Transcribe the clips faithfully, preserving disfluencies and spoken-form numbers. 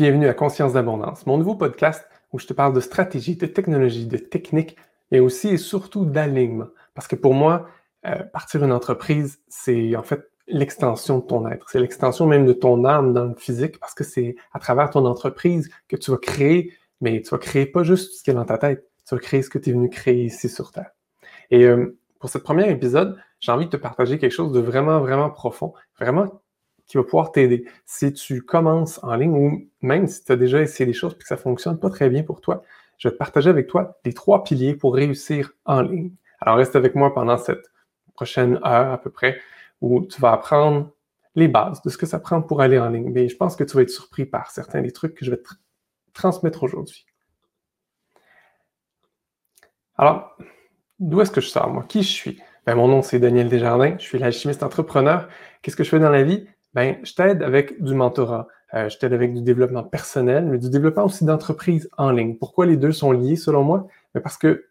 Bienvenue à Conscience d'abondance, mon nouveau podcast où je te parle de stratégie, de technologie, de technique, mais aussi et surtout d'alignement. Parce que pour moi, euh, partir une entreprise, c'est en fait l'extension de ton être. C'est l'extension même de ton âme dans le physique parce que c'est à travers ton entreprise que tu vas créer, mais tu vas créer pas juste ce qui est dans ta tête, tu vas créer ce que tu es venu créer ici sur Terre. Et euh, pour ce premier épisode, j'ai envie de te partager quelque chose de vraiment, vraiment profond, vraiment qui va pouvoir t'aider. Si tu commences en ligne ou même si tu as déjà essayé des choses et que ça ne fonctionne pas très bien pour toi, je vais te partager avec toi les trois piliers pour réussir en ligne. Alors, reste avec moi pendant cette prochaine heure à peu près où tu vas apprendre les bases de ce que ça prend pour aller en ligne. Mais je pense que tu vas être surpris par certains des trucs que je vais te transmettre aujourd'hui. Alors, d'où est-ce que je sors, moi? Qui je suis? Ben, mon nom, c'est Daniel Desjardins. Je suis l'alchimiste entrepreneur. Qu'est-ce que je fais dans la vie? Bien, je t'aide avec du mentorat, euh, je t'aide avec du développement personnel, mais du développement aussi d'entreprise en ligne. Pourquoi les deux sont liés selon moi? Bien parce que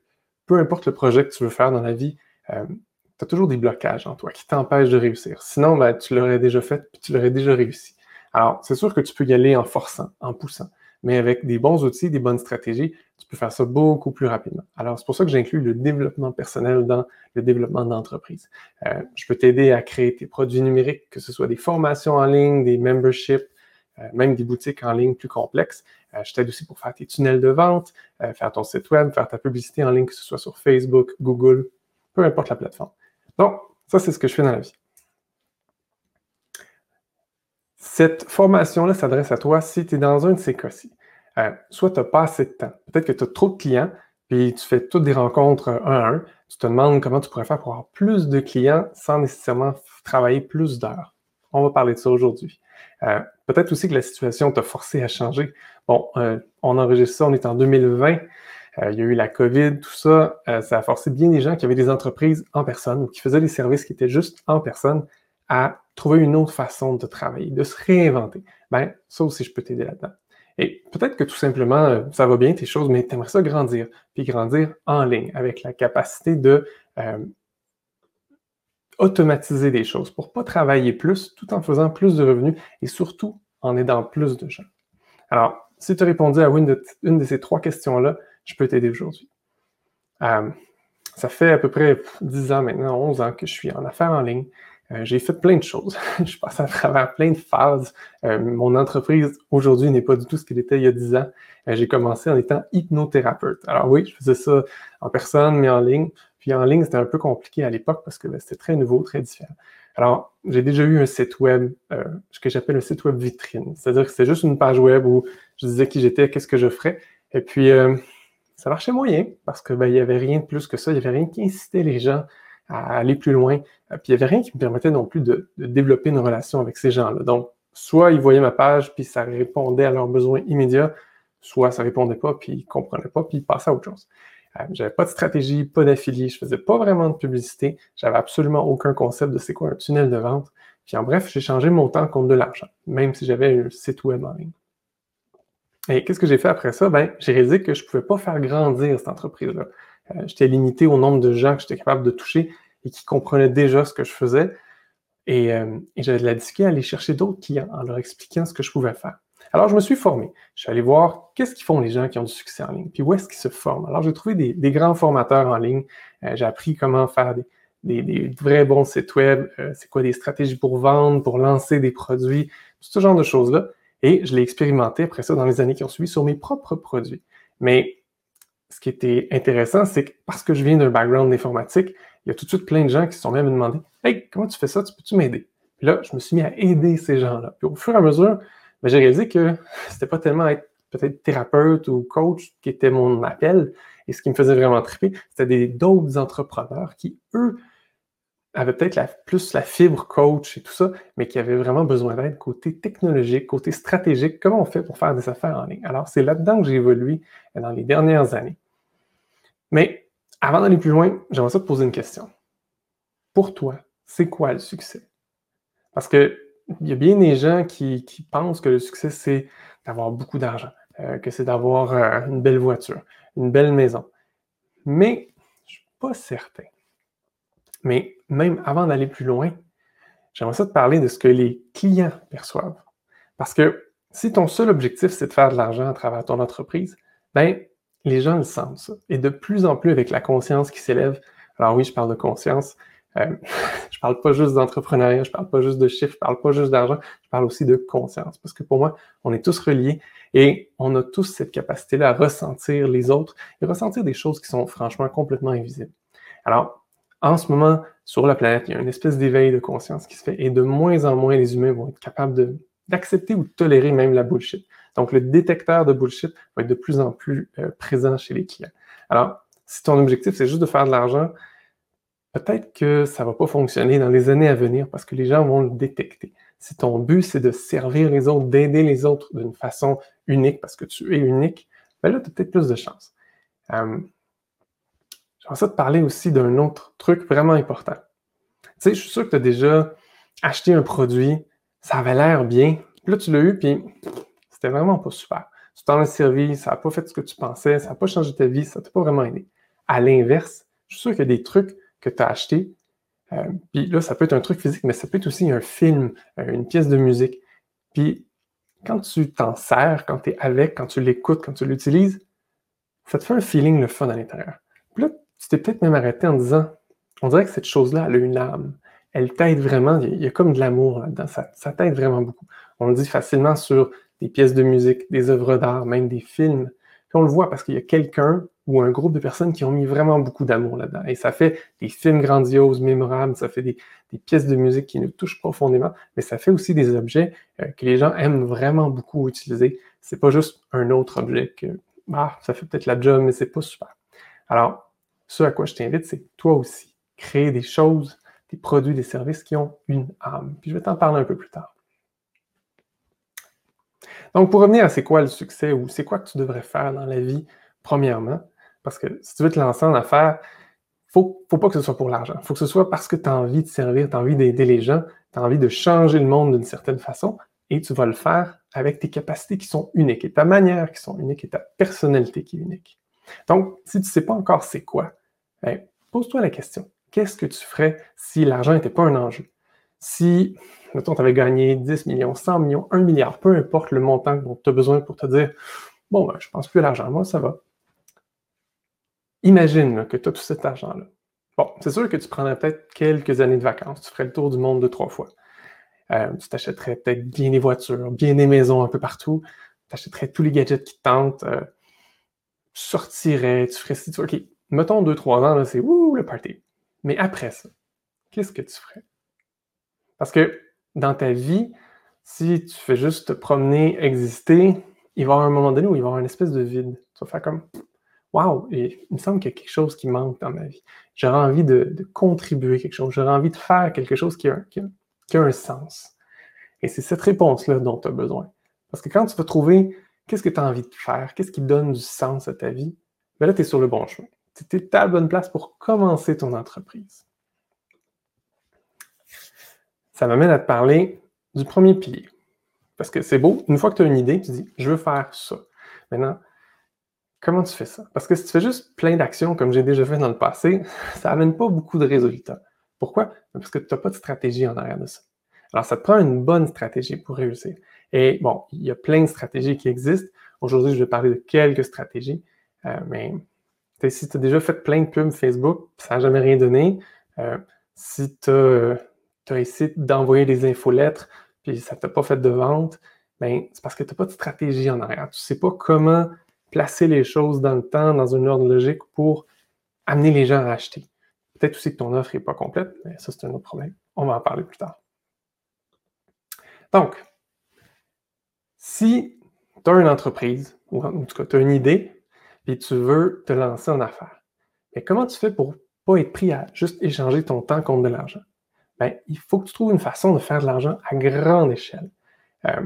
peu importe le projet que tu veux faire dans la vie, euh, tu as toujours des blocages en toi qui t'empêchent de réussir. Sinon, bien, tu l'aurais déjà fait puis tu l'aurais déjà réussi. Alors, c'est sûr que tu peux y aller en forçant, en poussant, mais avec des bons outils, des bonnes stratégies, tu peux faire ça beaucoup plus rapidement. Alors, c'est pour ça que j'inclus le développement personnel dans le développement d'entreprise. Euh, je peux t'aider à créer tes produits numériques, que ce soit des formations en ligne, des memberships, euh, même des boutiques en ligne plus complexes. Euh, je t'aide aussi pour faire tes tunnels de vente, euh, faire ton site web, faire ta publicité en ligne, que ce soit sur Facebook, Google, peu importe la plateforme. Donc, ça, c'est ce que je fais dans la vie. Cette formation-là s'adresse à toi si tu es dans un de ces cas-ci. Euh, soit tu n'as pas assez de temps. Peut-être que tu as trop de clients, puis tu fais toutes des rencontres un à un. Tu te demandes comment tu pourrais faire pour avoir plus de clients sans nécessairement travailler plus d'heures. On va parler de ça aujourd'hui. Euh, peut-être aussi que la situation t'a forcé à changer. Bon, euh, on enregistre ça, on est en deux mille vingt. Euh, il y a eu la COVID, tout ça. Euh, ça a forcé bien des gens qui avaient des entreprises en personne ou qui faisaient des services qui étaient juste en personne à trouver une autre façon de travailler, de se réinventer. Bien, ça aussi, je peux t'aider là-dedans. Et peut-être que tout simplement, ça va bien tes choses, mais tu aimerais ça grandir, puis grandir en ligne, avec la capacité de euh, automatiser des choses pour ne pas travailler plus, tout en faisant plus de revenus et surtout en aidant plus de gens. Alors, si tu as répondu à une de, une de ces trois questions-là, je peux t'aider aujourd'hui. Euh, ça fait à peu près dix ans maintenant, onze ans que je suis en affaires en ligne. Euh, j'ai fait plein de choses. Je passe à travers plein de phases. Euh, mon entreprise, aujourd'hui, n'est pas du tout ce qu'elle était il y a dix ans. Euh, j'ai commencé en étant hypnothérapeute. Alors oui, je faisais ça en personne, mais en ligne. Puis en ligne, c'était un peu compliqué à l'époque parce que ben, c'était très nouveau, très différent. Alors, j'ai déjà eu un site web, euh, ce que j'appelle un site web vitrine. C'est-à-dire que c'était juste une page web où je disais qui j'étais, qu'est-ce que je ferais. Et puis, euh, ça marchait moyen parce que ben, il n'y avait rien de plus que ça. Il n'y avait rien qui incitait les gens à aller plus loin. Puis il n'y avait rien qui me permettait non plus de, de développer une relation avec ces gens-là. Donc, soit ils voyaient ma page, puis ça répondait à leurs besoins immédiats, soit ça ne répondait pas, puis ils ne comprenaient pas, puis ils passaient à autre chose. Euh, je n'avais pas de stratégie, pas d'affilié, je ne faisais pas vraiment de publicité, j'avais absolument aucun concept de c'est quoi un tunnel de vente. Puis en bref, j'ai changé mon temps contre de l'argent, même si j'avais un site web en ligne. Et qu'est-ce que j'ai fait après ça? Ben, j'ai réalisé que je ne pouvais pas faire grandir cette entreprise-là. Euh, j'étais limité au nombre de gens que j'étais capable de toucher et qui comprenaient déjà ce que je faisais. Et, euh, et j'avais de la difficulté à aller chercher d'autres clients en leur expliquant ce que je pouvais faire. Alors, je me suis formé. Je suis allé voir qu'est-ce qu'ils font les gens qui ont du succès en ligne, puis où est-ce qu'ils se forment. Alors, j'ai trouvé des, des grands formateurs en ligne. Euh, j'ai appris comment faire des, des, des vrais bons sites web, euh, c'est quoi des stratégies pour vendre, pour lancer des produits, tout ce genre de choses-là. Et je l'ai expérimenté après ça dans les années qui ont suivi sur mes propres produits. Mais ce qui était intéressant, c'est que parce que je viens d'un background informatique, il y a tout de suite plein de gens qui se sont même demandé « Hey, comment tu fais ça? Tu peux-tu m'aider? » Puis là, je me suis mis à aider ces gens-là. Puis au fur et à mesure, bien, j'ai réalisé que c'était pas tellement être peut-être thérapeute ou coach qui était mon appel. Et ce qui me faisait vraiment triper, c'était des, d'autres entrepreneurs qui, eux, avaient peut-être la, plus la fibre coach et tout ça, mais qui avaient vraiment besoin d'aide côté technologique, côté stratégique, comment on fait pour faire des affaires en ligne. Alors, c'est là-dedans que j'ai évolué dans les dernières années. Mais avant d'aller plus loin, j'aimerais ça te poser une question. Pour toi, c'est quoi le succès? Parce qu'il y a bien des gens qui, qui pensent que le succès, c'est d'avoir beaucoup d'argent, euh, que c'est d'avoir euh, une belle voiture, une belle maison. Mais je ne suis pas certain. Mais même avant d'aller plus loin, j'aimerais ça te parler de ce que les clients perçoivent. Parce que Si ton seul objectif, c'est de faire de l'argent à travers ton entreprise, bien, les gens le sentent, ça. Et de plus en plus, avec la conscience qui s'élève, alors oui, je parle de conscience, euh, je parle pas juste d'entrepreneuriat, je parle pas juste de chiffres, je parle pas juste d'argent, je parle aussi de conscience. Parce que pour moi, on est tous reliés et on a tous cette capacité-là à ressentir les autres et ressentir des choses qui sont franchement complètement invisibles. Alors, en ce moment, sur la planète, il y a une espèce d'éveil de conscience qui se fait et de moins en moins, les humains vont être capables de, d'accepter ou de tolérer même la bullshit. Donc, le détecteur de bullshit va être de plus en plus euh, présent chez les clients. Alors, si ton objectif, c'est juste de faire de l'argent, peut-être que ça ne va pas fonctionner dans les années à venir parce que les gens vont le détecter. Si ton but, c'est de servir les autres, d'aider les autres d'une façon unique parce que tu es unique, ben là, tu as peut-être plus de chance. Euh, J'aimerais ça te parler aussi d'un autre truc vraiment important. Tu sais, je suis sûr que tu as déjà acheté un produit, ça avait l'air bien, là, tu l'as eu, puis c'était vraiment pas super. Tu t'en as servi, ça n'a pas fait ce que tu pensais, ça n'a pas changé ta vie, ça ne t'a pas vraiment aidé. À l'inverse, je suis sûr qu'il y a des trucs que tu as achetés, euh, puis là, ça peut être un truc physique, mais ça peut être aussi un film, euh, une pièce de musique. Puis, quand tu t'en sers, quand tu es avec, quand tu l'écoutes, quand tu l'utilises, ça te fait un feeling le fun à l'intérieur. Puis là, tu t'es peut-être même arrêté en disant, on dirait que cette chose-là, elle a une âme. Elle t'aide vraiment, il y a comme de l'amour là-dedans, ça, ça t'aide vraiment beaucoup. On le dit facilement sur des pièces de musique, des œuvres d'art, même des films. Puis on le voit parce qu'il y a quelqu'un ou un groupe de personnes qui ont mis vraiment beaucoup d'amour là-dedans. Et ça fait des films grandioses, mémorables, ça fait des, des pièces de musique qui nous touchent profondément, mais ça fait aussi des objets euh, que les gens aiment vraiment beaucoup utiliser. C'est pas juste un autre objet que « Ah, ça fait peut-être la job, mais c'est pas super. » Alors, ce à quoi je t'invite, c'est toi aussi, créer des choses, des produits, des services qui ont une âme. Puis je vais t'en parler un peu plus tard. Donc, pour revenir à c'est quoi le succès ou c'est quoi que tu devrais faire dans la vie, premièrement, parce que si tu veux te lancer en affaires, il ne faut pas que ce soit pour l'argent. Il faut que ce soit parce que tu as envie de servir, tu as envie d'aider les gens, tu as envie de changer le monde d'une certaine façon et tu vas le faire avec tes capacités qui sont uniques et ta manière qui sont uniques et ta personnalité qui est unique. Donc, si tu ne sais pas encore c'est quoi, ben, pose-toi la question. Qu'est-ce que tu ferais si l'argent n'était pas un enjeu? Si, mettons, tu avais gagné dix millions, cent millions, un milliard, peu importe le montant dont tu as besoin pour te dire « Bon, ben, je ne pense plus à l'argent, moi, ça va. » Imagine là, que tu as tout cet argent-là. Bon, c'est sûr que tu prendrais peut-être quelques années de vacances, tu ferais le tour du monde deux, trois fois. Euh, tu t'achèterais peut-être bien des voitures, bien des maisons un peu partout, tu achèterais tous les gadgets qui te tentent, euh, tu sortirais, tu ferais ci, tu... OK, mettons deux, trois ans, là, c'est « Ouh, le party! » Mais après ça, qu'est-ce que tu ferais? Parce que dans ta vie, si tu fais juste te promener, exister, il va y avoir un moment donné où il va y avoir une espèce de vide. Tu vas faire comme « Wow! Et il me semble qu'il y a quelque chose qui manque dans ma vie. J'aurais envie de, de contribuer quelque chose. J'aurais envie de faire quelque chose qui a, qui a, qui a un sens. » Et c'est cette réponse-là dont tu as besoin. Parce que quand tu vas trouver qu'est-ce que tu as envie de faire, qu'est-ce qui donne du sens à ta vie, ben là, tu es sur le bon chemin. Tu es à la bonne place pour commencer ton entreprise. Ça m'amène à te parler du premier pilier. Parce que c'est beau, une fois que tu as une idée, tu dis « je veux faire ça ». Maintenant, comment tu fais ça? Parce que si tu fais juste plein d'actions, comme j'ai déjà fait dans le passé, ça n'amène pas beaucoup de résultats. Pourquoi? Parce que tu n'as pas de stratégie en arrière de ça. Alors, ça te prend une bonne stratégie pour réussir. Et bon, il y a plein de stratégies qui existent. Aujourd'hui, je vais parler de quelques stratégies, euh, mais... T'sais, si tu as déjà fait plein de pubs Facebook, ça n'a jamais rien donné. Euh, si tu as essayé d'envoyer des infolettres, puis ça ne t'a pas fait de vente, ben, c'est parce que tu n'as pas de stratégie en arrière. Tu ne sais pas comment placer les choses dans le temps, dans une ordre logique pour amener les gens à acheter. Peut-être aussi que ton offre n'est pas complète, mais ça, c'est un autre problème. On va en parler plus tard. Donc, si tu as une entreprise, ou en tout cas, tu as une idée, puis tu veux te lancer en affaires. Mais comment tu fais pour ne pas être pris à juste échanger ton temps contre de l'argent? Bien, il faut que tu trouves une façon de faire de l'argent à grande échelle. Euh,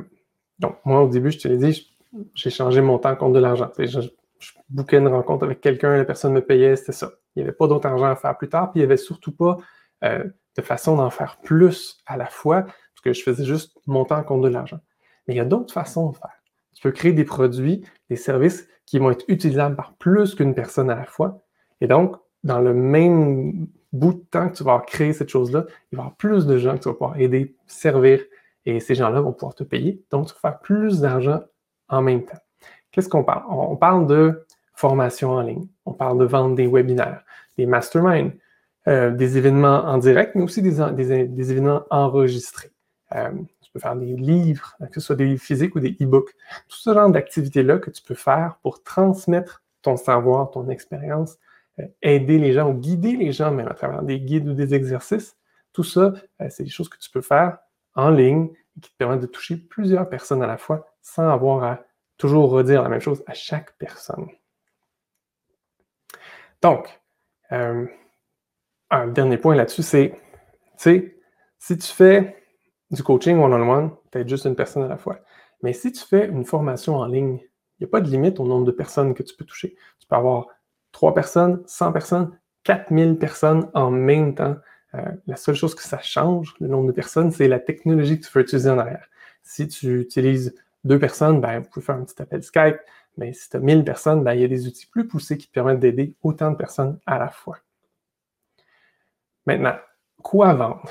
donc, moi, au début, je te l'ai dit, j'ai changé mon temps contre de l'argent. Je, je bookais une rencontre avec quelqu'un, la personne me payait, c'était ça. Il n'y avait pas d'autre argent à faire plus tard, puis il n'y avait surtout pas euh, de façon d'en faire plus à la fois, parce que je faisais juste mon temps contre de l'argent. Mais il y a d'autres façons de faire. Tu peux créer des produits, des services qui vont être utilisables par plus qu'une personne à la fois. Et donc, dans le même bout de temps que tu vas avoir créé cette chose-là, il va y avoir plus de gens que tu vas pouvoir aider, servir Et ces gens-là vont pouvoir te payer, donc tu vas faire plus d'argent en même temps. Qu'est-ce qu'on parle? On parle de formation en ligne, on parle de vendre des webinaires, des masterminds, euh, des événements en direct, mais aussi des, des, des événements enregistrés. Euh, tu peux faire des livres, que ce soit des livres physiques ou des e-books. Tout ce genre d'activités-là que tu peux faire pour transmettre ton savoir, ton expérience, euh, aider les gens ou guider les gens même à travers des guides ou des exercices. Tout ça, euh, c'est des choses que tu peux faire en ligne et qui te permettent de toucher plusieurs personnes à la fois sans avoir à toujours redire la même chose à chaque personne. Donc, euh, un dernier point là-dessus, c'est, tu sais, si tu fais du coaching one-on-one, tu aides juste une personne à la fois. Mais si tu fais une formation en ligne, il n'y a pas de limite au nombre de personnes que tu peux toucher. Tu peux avoir trois personnes, cent personnes, quatre mille personnes en même temps. Euh, la seule chose que ça change, le nombre de personnes, c'est la technologie que tu veux utiliser en arrière. Si tu utilises deux personnes, ben, vous pouvez faire un petit appel Skype. Mais si tu as mille personnes, ben, il y a des outils plus poussés qui te permettent d'aider autant de personnes à la fois. Maintenant, quoi vendre?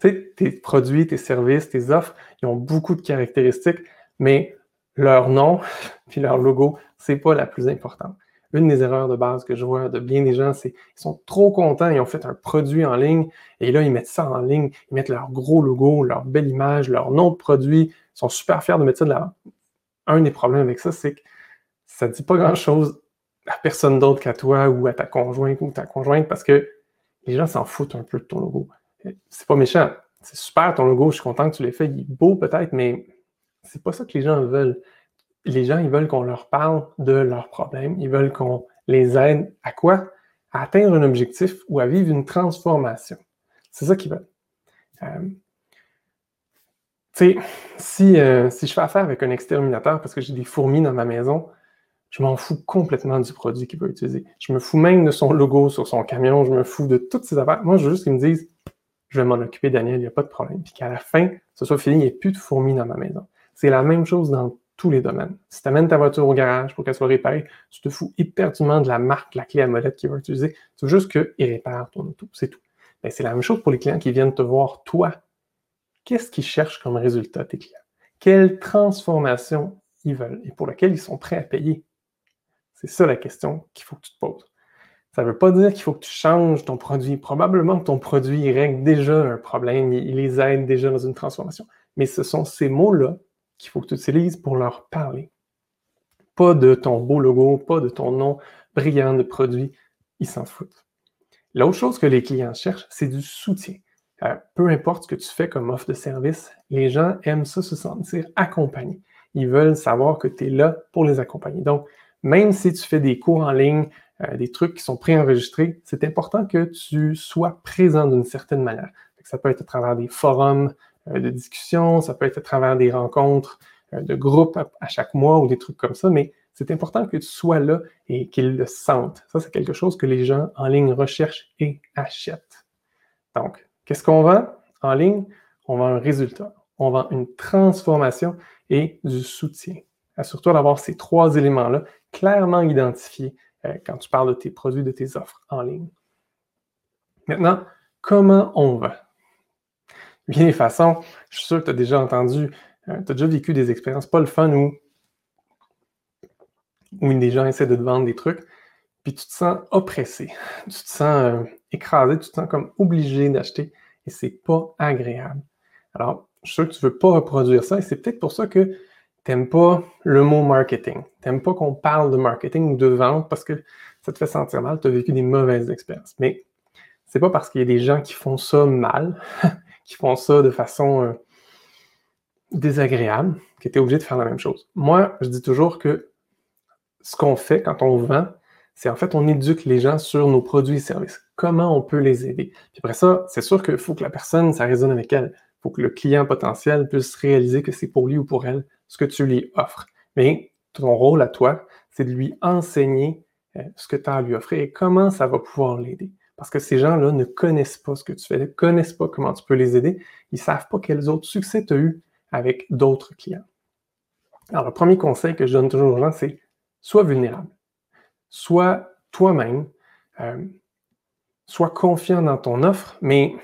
Tu sais, tes produits, tes services, tes offres, ils ont beaucoup de caractéristiques, mais leur nom puis leur logo, c'est pas la plus importante. Une des erreurs de base que je vois de bien des gens, c'est qu'ils sont trop contents, ils ont fait un produit en ligne, et là, ils mettent ça en ligne, ils mettent leur gros logo, leur belle image, leur nom de produit, ils sont super fiers de mettre ça de l'avant. Un des problèmes avec ça, c'est que ça ne dit pas grand-chose à personne d'autre qu'à toi ou à ta conjointe ou ta conjointe, parce que les gens s'en foutent un peu de ton logo. C'est pas méchant. C'est super ton logo, je suis content que tu l'aies fait. Il est beau peut-être, mais c'est pas ça que les gens veulent. Les gens, ils veulent qu'on leur parle de leurs problèmes. Ils veulent qu'on les aide à quoi? À atteindre un objectif ou à vivre une transformation. C'est ça qu'ils veulent. Euh, tu sais, si, euh, si je fais affaire avec un exterminateur parce que j'ai des fourmis dans ma maison, je m'en fous complètement du produit qu'il va utiliser. Je me fous même de son logo sur son camion. Je me fous de toutes ces affaires. Moi, je veux juste qu'ils me disent je vais m'en occuper, Daniel, il n'y a pas de problème. Puis qu'à la fin, ce soit fini, il n'y ait plus de fourmis dans ma maison. C'est la même chose dans tous les domaines. Si tu amènes ta voiture au garage pour qu'elle soit réparée, tu te fous éperdument de la marque, de la clé à molette qu'il va utiliser. Tu veux juste qu'il répare ton auto, c'est tout. Bien, c'est la même chose pour les clients qui viennent te voir, toi. Qu'est-ce qu'ils cherchent comme résultat, tes clients? Quelle transformation ils veulent et pour laquelle ils sont prêts à payer? C'est ça la question qu'il faut que tu te poses. Ça ne veut pas dire qu'il faut que tu changes ton produit. Probablement que ton produit règle déjà un problème, il les aide déjà dans une transformation. Mais ce sont ces mots-là qu'il faut que tu utilises pour leur parler. Pas de ton beau logo, pas de ton nom brillant de produit, ils s'en foutent. L'autre chose que les clients cherchent, c'est du soutien. Euh, peu importe ce que tu fais comme offre de service, les gens aiment ça, se sentir accompagnés. Ils veulent savoir que tu es là pour les accompagner. Donc, même si tu fais des cours en ligne, Euh, des trucs qui sont préenregistrés, c'est important que tu sois présent d'une certaine manière. Ça peut être à travers des forums euh, de discussion, ça peut être à travers des rencontres euh, de groupes à, à chaque mois ou des trucs comme ça, mais c'est important que tu sois là et qu'ils le sentent. Ça, c'est quelque chose que les gens en ligne recherchent et achètent. Donc, qu'est-ce qu'on vend en ligne? On vend un résultat, on vend une transformation et du soutien. Assure-toi d'avoir ces trois éléments-là clairement identifiés quand tu parles de tes produits, de tes offres en ligne. Maintenant, comment on vend? Bien des façons, je suis sûr que tu as déjà entendu, tu as déjà vécu des expériences pas le fun où, où des gens essaient de te vendre des trucs, puis tu te sens oppressé, tu te sens euh, écrasé, tu te sens comme obligé d'acheter, et c'est pas agréable. Alors, je suis sûr que tu ne veux pas reproduire ça, et c'est peut-être pour ça que t'aimes pas le mot marketing. T'aimes pas qu'on parle de marketing ou de vente parce que ça te fait sentir mal, tu as vécu des mauvaises expériences. Mais c'est pas parce qu'il y a des gens qui font ça mal, qui font ça de façon euh, désagréable, que tu es obligé de faire la même chose. Moi, je dis toujours que ce qu'on fait quand on vend, c'est en fait, on éduque les gens sur nos produits et services. Comment on peut les aider? Puis après ça, c'est sûr qu'il faut que la personne, ça résonne avec elle. Il faut que le client potentiel puisse réaliser que c'est pour lui ou pour elle ce que tu lui offres. Mais ton rôle à toi, c'est de lui enseigner euh, ce que tu as à lui offrir et comment ça va pouvoir l'aider. Parce que ces gens-là ne connaissent pas ce que tu fais, ne connaissent pas comment tu peux les aider. Ils ne savent pas quels autres succès tu as eu avec d'autres clients. Alors, le premier conseil que je donne toujours aux gens, c'est sois vulnérable. Sois toi-même. Euh, sois confiant dans ton offre. Mais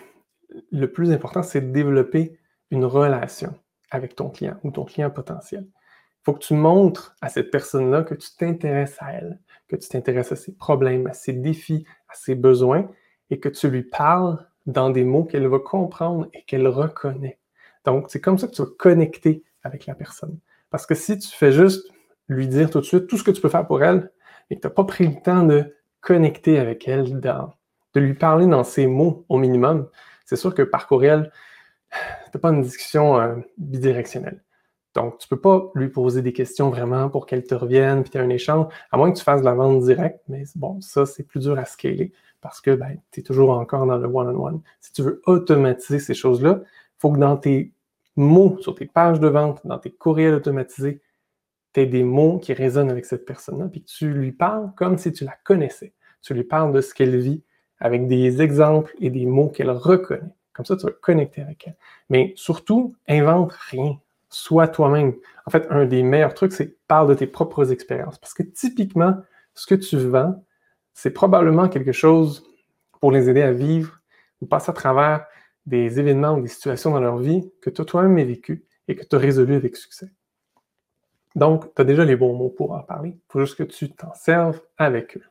le plus important, c'est de développer une relation avec ton client ou ton client potentiel. Il faut que tu montres à cette personne-là que tu t'intéresses à elle, que tu t'intéresses à ses problèmes, à ses défis, à ses besoins, et que tu lui parles dans des mots qu'elle va comprendre et qu'elle reconnaît. Donc, c'est comme ça que tu vas connecter avec la personne. Parce que si tu fais juste lui dire tout de suite tout ce que tu peux faire pour elle, et que tu n'as pas pris le temps de connecter avec elle, dans, de lui parler dans ses mots au minimum, c'est sûr que par courriel, tu n'as pas une discussion euh, bidirectionnelle. Donc, tu ne peux pas lui poser des questions vraiment pour qu'elle te revienne, puis tu as un échange, à moins que tu fasses de la vente directe, mais bon, ça, c'est plus dur à scaler parce que ben, tu es toujours encore dans le one-on-one. Si tu veux automatiser ces choses-là, il faut que dans tes mots, sur tes pages de vente, dans tes courriels automatisés, tu as des mots qui résonnent avec cette personne-là, puis tu lui parles comme si tu la connaissais. Tu lui parles de ce qu'elle vit avec des exemples et des mots qu'elle reconnaît. Comme ça, tu vas connecter avec elle. Mais surtout, invente rien. Sois toi-même. En fait, un des meilleurs trucs, c'est parle de tes propres expériences. Parce que typiquement, ce que tu vends, c'est probablement quelque chose pour les aider à vivre ou passer à travers des événements ou des situations dans leur vie que tu as toi-même vécu et que tu as résolu avec succès. Donc, tu as déjà les bons mots pour en parler. Il faut juste que tu t'en serves avec eux.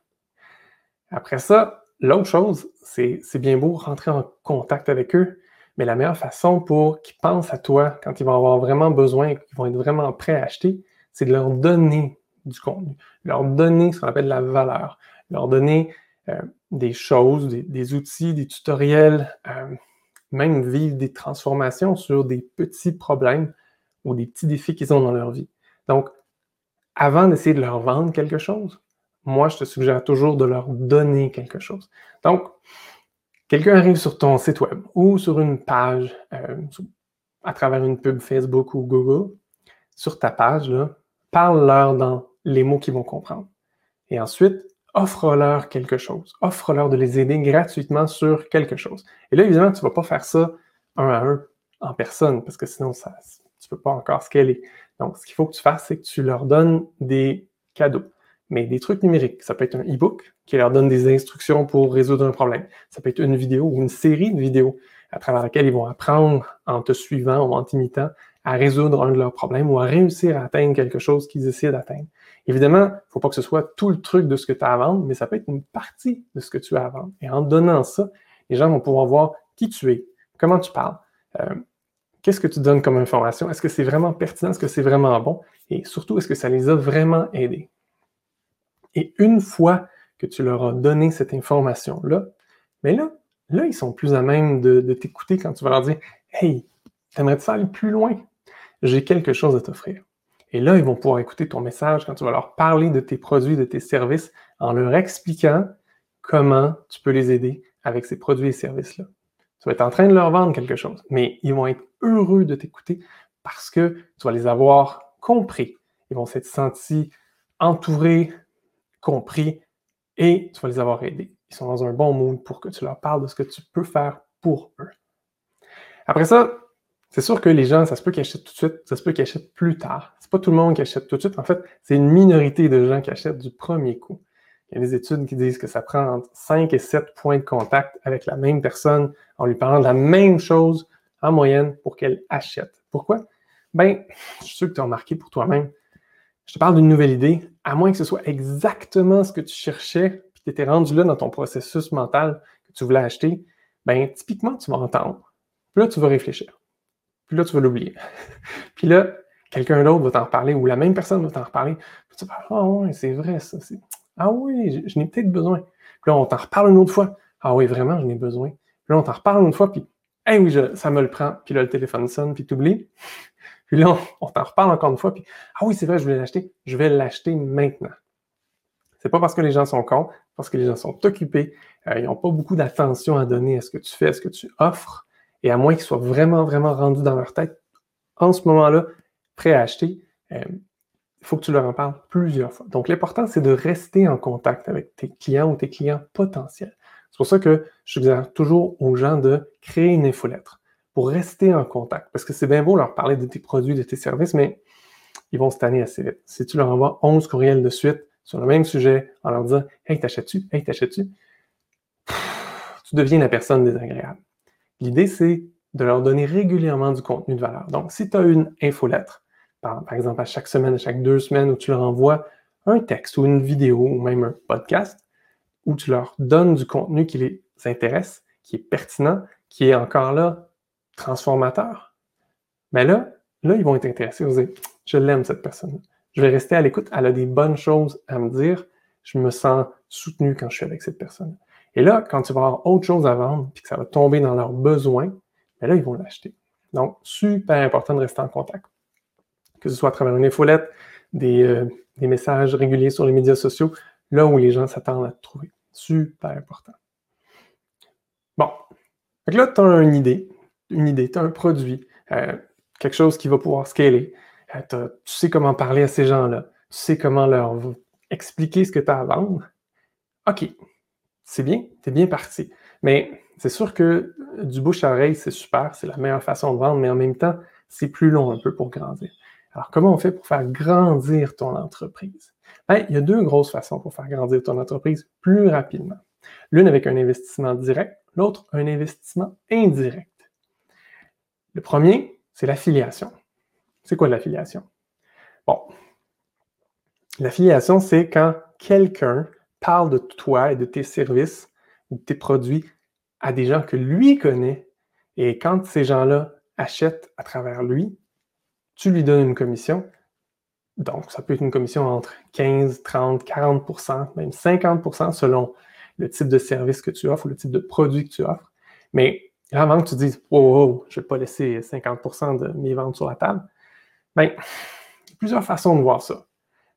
Après ça, l'autre chose, c'est, c'est bien beau rentrer en contact avec eux, mais la meilleure façon pour qu'ils pensent à toi quand ils vont avoir vraiment besoin et qu'ils vont être vraiment prêts à acheter, c'est de leur donner du contenu, leur donner ce qu'on appelle de la valeur, leur donner euh, des choses, des, des outils, des tutoriels, euh, même vivre des transformations sur des petits problèmes ou des petits défis qu'ils ont dans leur vie. Donc, avant d'essayer de leur vendre quelque chose, moi, je te suggère toujours de leur donner quelque chose. Donc, quelqu'un arrive sur ton site web ou sur une page, euh, à travers une pub Facebook ou Google, sur ta page, là, parle-leur dans les mots qu'ils vont comprendre. Et ensuite, offre-leur quelque chose. Offre-leur de les aider gratuitement sur quelque chose. Et là, évidemment, tu ne vas pas faire ça un à un en personne, parce que sinon, ça, tu ne peux pas encore scaler. Donc, ce qu'il faut que tu fasses, c'est que tu leur donnes des cadeaux, mais des trucs numériques. Ça peut être un e-book qui leur donne des instructions pour résoudre un problème. Ça peut être une vidéo ou une série de vidéos à travers laquelle ils vont apprendre, en te suivant ou en t'imitant, à résoudre un de leurs problèmes ou à réussir à atteindre quelque chose qu'ils essaient d'atteindre. Évidemment, il ne faut pas que ce soit tout le truc de ce que tu as à vendre, mais ça peut être une partie de ce que tu as à vendre. Et en donnant ça, les gens vont pouvoir voir qui tu es, comment tu parles, euh, qu'est-ce que tu donnes comme information, est-ce que c'est vraiment pertinent, est-ce que c'est vraiment bon, et surtout, est-ce que ça les a vraiment aidés. Et une fois que tu leur as donné cette information-là, mais là, là, ils sont plus à même de, de t'écouter quand tu vas leur dire « Hey, t'aimerais-tu aller plus loin? J'ai quelque chose à t'offrir. » Et là, ils vont pouvoir écouter ton message quand tu vas leur parler de tes produits, de tes services, en leur expliquant comment tu peux les aider avec ces produits et services-là. Tu vas être en train de leur vendre quelque chose, mais ils vont être heureux de t'écouter parce que tu vas les avoir compris. Ils vont s'être sentis entourés, compris, et tu vas les avoir aidés. Ils sont dans un bon mood pour que tu leur parles de ce que tu peux faire pour eux. Après ça, c'est sûr que les gens, ça se peut qu'ils achètent tout de suite, ça se peut qu'ils achètent plus tard. C'est pas tout le monde qui achète tout de suite. En fait, c'est une minorité de gens qui achètent du premier coup. Il y a des études qui disent que ça prend entre cinq et sept points de contact avec la même personne en lui parlant de la même chose en moyenne pour qu'elle achète. Pourquoi? Ben, je suis sûr que tu as remarqué pour toi-même. Je te parle d'une nouvelle idée, à moins que ce soit exactement ce que tu cherchais, puis tu étais rendu là dans ton processus mental que tu voulais acheter, bien, typiquement, tu vas entendre. Puis là, tu vas réfléchir. Puis là, tu vas l'oublier. Puis là, quelqu'un d'autre va t'en reparler, ou la même personne va t'en reparler. Puis tu vas « Ah oui, c'est vrai ça. C'est... Ah oui, je n'ai peut-être besoin. » Puis là, on t'en reparle une autre fois. « Ah oui, vraiment, j'en ai besoin. » Puis là, on t'en reparle une autre fois, puis « Eh hey, oui, je... ça me le prend. » Puis là, le téléphone sonne, puis tu oublies. Puis là, on t'en reparle encore une fois, puis « Ah oui, c'est vrai, je voulais l'acheter. Je vais l'acheter maintenant. » C'est pas parce que les gens sont cons, parce que les gens sont occupés, euh, ils n'ont pas beaucoup d'attention à donner à ce que tu fais, à ce que tu offres, et à moins qu'ils soient vraiment, vraiment rendus dans leur tête, en ce moment-là, prêts à acheter, il euh, faut que tu leur en parles plusieurs fois. Donc, l'important, c'est de rester en contact avec tes clients ou tes clients potentiels. C'est pour ça que je suggère toujours aux gens de créer une infolettre, pour rester en contact. Parce que c'est bien beau leur parler de tes produits, de tes services, mais ils vont se tanner assez vite. Si tu leur envoies onze courriels de suite sur le même sujet, en leur disant « Hey, t'achètes-tu? Hey, t'achètes-tu? » Tu deviens la personne désagréable. L'idée, c'est de leur donner régulièrement du contenu de valeur. Donc, si tu as une infolettre, par, par exemple à chaque semaine, à chaque deux semaines, où tu leur envoies un texte ou une vidéo ou même un podcast, où tu leur donnes du contenu qui les intéresse, qui est pertinent, qui est encore là transformateur, mais là, là, ils vont être intéressés. Ils vont dire, je l'aime cette personne. Je vais rester à l'écoute. Elle a des bonnes choses à me dire. Je me sens soutenu quand je suis avec cette personne. Et là, quand tu vas avoir autre chose à vendre puis que ça va tomber dans leurs besoins, mais là, ils vont l'acheter. Donc, super important de rester en contact. Que ce soit à travers une infolette, des, euh, des messages réguliers sur les médias sociaux, là où les gens s'attendent à te trouver. Super important. Bon. Donc là, tu as une idée. Une idée, tu as un produit, euh, quelque chose qui va pouvoir scaler. Euh, tu sais comment parler à ces gens-là. Tu sais comment leur expliquer ce que tu as à vendre. OK. C'est bien, tu es bien parti. Mais c'est sûr que du bouche à oreille, c'est super, c'est la meilleure façon de vendre, mais en même temps, c'est plus long un peu pour grandir. Alors, comment on fait pour faire grandir ton entreprise? Ben, il y a deux grosses façons pour faire grandir ton entreprise plus rapidement. L'une avec un investissement direct, l'autre un investissement indirect. Le premier, c'est l'affiliation. C'est quoi l'affiliation? Bon, l'affiliation, c'est quand quelqu'un parle de toi et de tes services ou de tes produits à des gens que lui connaît, et quand ces gens-là achètent à travers lui, tu lui donnes une commission. Donc, ça peut être une commission entre quinze, trente, quarante pour cent, même cinquante pour cent selon le type de service que tu offres ou le type de produit que tu offres. Mais avant que tu dises « Oh, oh je ne vais pas laisser cinquante pour cent de mes ventes sur la table », bien, il y a plusieurs façons de voir ça.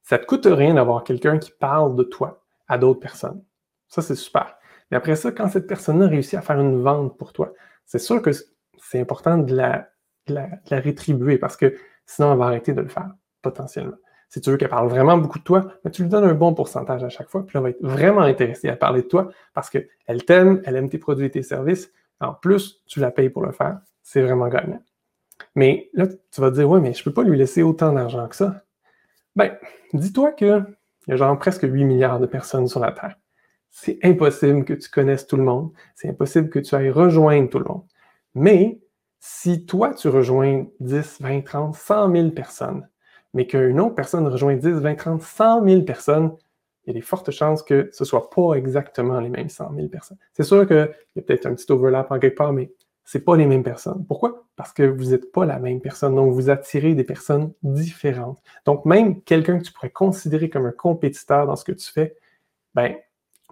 Ça ne te coûte rien d'avoir quelqu'un qui parle de toi à d'autres personnes. Ça, c'est super. Mais après ça, quand cette personne-là réussit à faire une vente pour toi, c'est sûr que c'est important de la, de la, de la rétribuer parce que sinon, elle va arrêter de le faire, potentiellement. Si tu veux qu'elle parle vraiment beaucoup de toi, ben, tu lui donnes un bon pourcentage à chaque fois, puis elle va être vraiment intéressée à parler de toi parce qu'elle t'aime, elle aime tes produits et tes services. En plus, tu la payes pour le faire. C'est vraiment gagnant. Mais là, tu vas te dire, « Ouais, mais je ne peux pas lui laisser autant d'argent que ça. » Ben, dis-toi qu'il y a genre presque huit milliards de personnes sur la Terre. C'est impossible que tu connaisses tout le monde. C'est impossible que tu ailles rejoindre tout le monde. Mais si toi, tu rejoins dix, vingt, trente, cent mille personnes, mais qu'une autre personne rejoint dix, vingt, trente, cent mille personnes, il y a des fortes chances que ce ne soit pas exactement les mêmes cent mille personnes. C'est sûr qu'il y a peut-être un petit overlap en quelque part, mais ce n'est pas les mêmes personnes. Pourquoi? Parce que vous n'êtes pas la même personne, donc vous attirez des personnes différentes. Donc, même quelqu'un que tu pourrais considérer comme un compétiteur dans ce que tu fais, ben,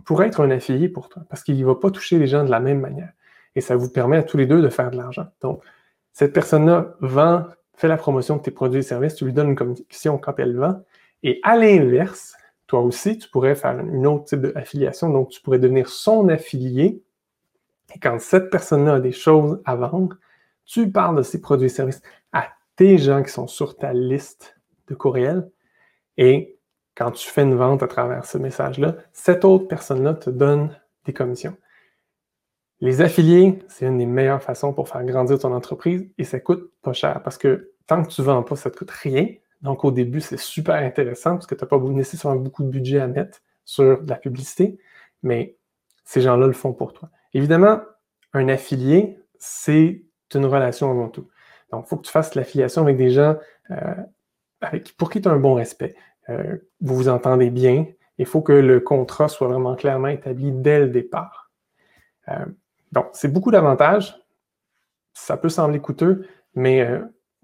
pourrait être un affilié pour toi, parce qu'il ne va pas toucher les gens de la même manière. Et ça vous permet à tous les deux de faire de l'argent. Donc, cette personne-là vend, fait la promotion de tes produits et services, tu lui donnes une commission quand elle vend, et à l'inverse, toi aussi, tu pourrais faire une autre type d'affiliation, donc tu pourrais devenir son affilié. Et quand cette personne-là a des choses à vendre, tu parles de ses produits et services à tes gens qui sont sur ta liste de courriels. Et quand tu fais une vente à travers ce message-là, cette autre personne-là te donne des commissions. Les affiliés, c'est une des meilleures façons pour faire grandir ton entreprise et ça coûte pas cher parce que tant que tu ne vends pas, ça ne te coûte rien. Donc, au début, c'est super intéressant parce que tu n'as pas nécessairement beaucoup de budget à mettre sur de la publicité, mais ces gens-là le font pour toi. Évidemment, un affilié, c'est une relation avant tout. Donc, il faut que tu fasses l'affiliation avec des gens euh, avec, pour qui tu as un bon respect. Euh, vous vous entendez bien. Il faut que le contrat soit vraiment clairement établi dès le départ. Euh, donc, c'est beaucoup d'avantages. Ça peut sembler coûteux, mais... Euh,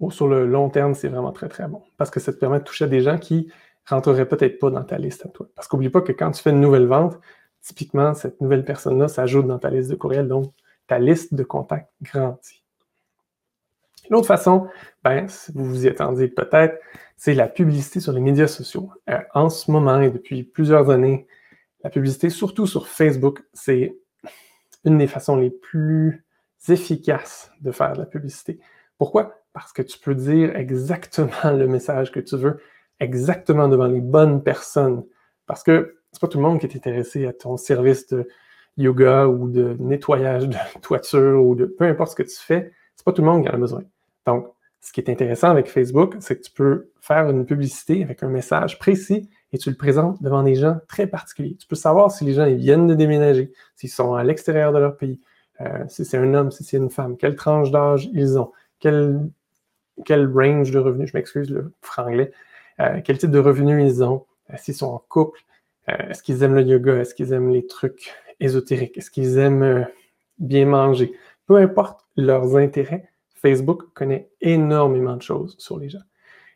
sur le long terme, c'est vraiment très, très bon. Parce que ça te permet de toucher à des gens qui ne rentreraient peut-être pas dans ta liste à toi. Parce qu'oublie pas que quand tu fais une nouvelle vente, typiquement, cette nouvelle personne-là s'ajoute dans ta liste de courriel, donc ta liste de contacts grandit. L'autre façon, ben, si vous vous y attendiez peut-être, c'est la publicité sur les médias sociaux. Euh, en ce moment et depuis plusieurs années, la publicité, surtout sur Facebook, c'est une des façons les plus efficaces de faire de la publicité. Pourquoi? Parce que tu peux dire exactement le message que tu veux, exactement devant les bonnes personnes. Parce que c'est pas tout le monde qui est intéressé à ton service de yoga ou de nettoyage de toiture ou de peu importe ce que tu fais, c'est pas tout le monde qui en a besoin. Donc, ce qui est intéressant avec Facebook, c'est que tu peux faire une publicité avec un message précis et tu le présentes devant des gens très particuliers. Tu peux savoir si les gens ils viennent de déménager, s'ils sont à l'extérieur de leur pays, euh, si c'est un homme, si c'est une femme, quelle tranche d'âge ils ont, quel, quel range de revenus, je m'excuse le franglais, euh, quel type de revenus ils ont, euh, s'ils sont en couple, euh, est-ce qu'ils aiment le yoga, est-ce qu'ils aiment les trucs ésotériques, est-ce qu'ils aiment euh, bien manger, peu importe leurs intérêts, Facebook connaît énormément de choses sur les gens.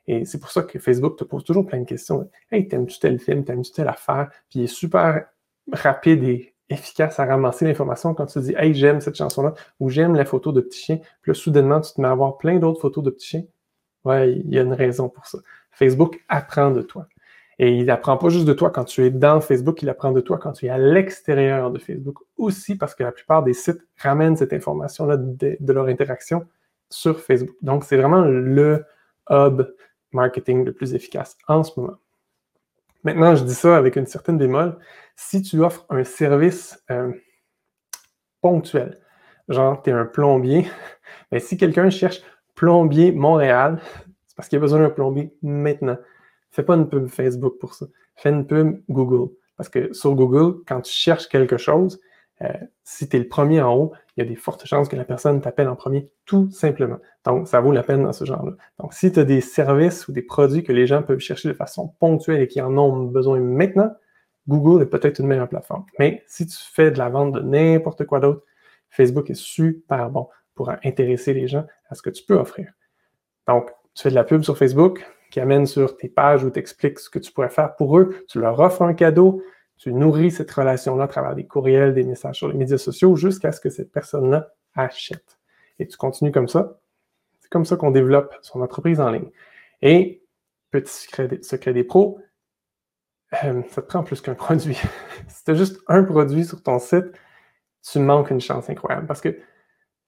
Et c'est pour ça que Facebook te pose toujours plein de questions. « Hey, t'aimes-tu tel film? T'aimes-tu telle affaire? » Puis il est super rapide et efficace à ramasser l'information quand tu dis « Hey, j'aime cette chanson-là » ou « J'aime la photo de petit chien. » Puis là, soudainement, tu te mets à voir plein d'autres photos de petits chiens. Ouais, il y a une raison pour ça. Facebook apprend de toi. Et il n'apprend pas juste de toi quand tu es dans Facebook, il apprend de toi quand tu es à l'extérieur de Facebook aussi, parce que la plupart des sites ramènent cette information-là de, de leur interaction sur Facebook. Donc, c'est vraiment le hub marketing le plus efficace en ce moment. Maintenant, je dis ça avec une certaine bémol. Si tu offres un service euh, ponctuel, genre tu es un plombier, mais si quelqu'un cherche plombier Montréal, c'est parce qu'il a besoin d'un plombier maintenant. Fais pas une pub Facebook pour ça. Fais une pub Google. Parce que sur Google, quand tu cherches quelque chose, euh, si tu es le premier en haut, il y a des fortes chances que la personne t'appelle en premier, tout simplement. Donc, ça vaut la peine dans ce genre-là. Donc, si tu as des services ou des produits que les gens peuvent chercher de façon ponctuelle et qui en ont besoin maintenant, Google est peut-être une meilleure plateforme. Mais si tu fais de la vente de n'importe quoi d'autre, Facebook est super bon pour intéresser les gens à ce que tu peux offrir. Donc, tu fais de la pub sur Facebook, qui amène sur tes pages où tu expliques ce que tu pourrais faire pour eux, tu leur offres un cadeau, tu nourris cette relation-là à travers des courriels, des messages sur les médias sociaux jusqu'à ce que cette personne-là achète. Et tu continues comme ça. C'est comme ça qu'on développe son entreprise en ligne. Et, petit secret, secret des pros, euh, ça te prend plus qu'un produit. Si tu as juste un produit sur ton site, tu manques une chance incroyable parce que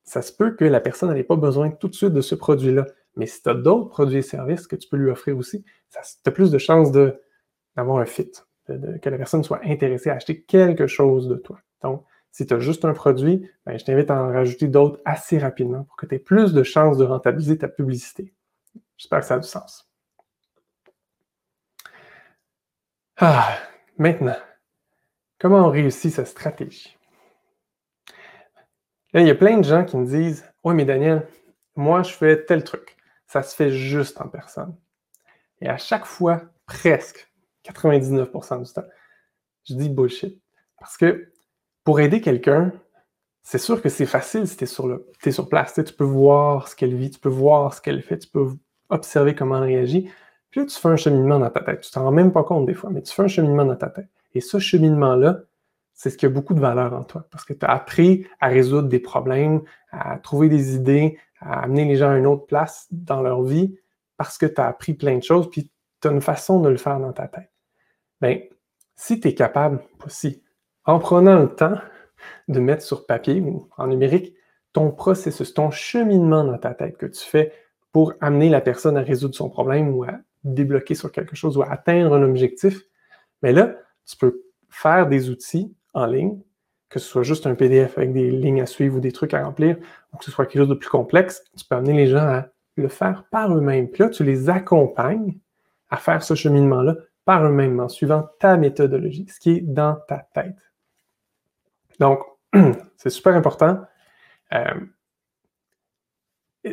ça se peut que la personne n'ait pas besoin tout de suite de ce produit-là. Mais si tu as d'autres produits et services que tu peux lui offrir aussi, tu as plus de chances de, d'avoir un fit, de, de, que la personne soit intéressée à acheter quelque chose de toi. Donc, si tu as juste un produit, ben, je t'invite à en rajouter d'autres assez rapidement pour que tu aies plus de chances de rentabiliser ta publicité. J'espère que ça a du sens. Ah, maintenant, comment on réussit sa stratégie? Là, il y a plein de gens qui me disent « Oui, mais Daniel, moi, je fais tel truc. Ça se fait juste en personne. » Et à chaque fois, presque, quatre-vingt-dix-neuf pour cent du temps, je dis bullshit. Parce que pour aider quelqu'un, c'est sûr que c'est facile si tu es sur, le, t'es sur place. Tu sais, tu peux voir ce qu'elle vit, tu peux voir ce qu'elle fait, tu peux observer comment elle réagit. Puis là, tu fais un cheminement dans ta tête. Tu t'en rends même pas compte des fois, mais tu fais un cheminement dans ta tête. Et ce cheminement-là, c'est ce qui a beaucoup de valeur en toi. Parce que tu as appris à résoudre des problèmes, à trouver des idées, à amener les gens à une autre place dans leur vie parce que tu as appris plein de choses puis tu as une façon de le faire dans ta tête. Bien, si tu es capable, aussi, en prenant le temps de mettre sur papier ou en numérique ton processus, ton cheminement dans ta tête que tu fais pour amener la personne à résoudre son problème ou à débloquer sur quelque chose ou à atteindre un objectif, mais là, tu peux faire des outils en ligne, que ce soit juste un P D F avec des lignes à suivre ou des trucs à remplir, ou que ce soit quelque chose de plus complexe, tu peux amener les gens à le faire par eux-mêmes. Puis là, tu les accompagnes à faire ce cheminement-là par eux-mêmes, en suivant ta méthodologie, ce qui est dans ta tête. Donc, c'est super important. Euh,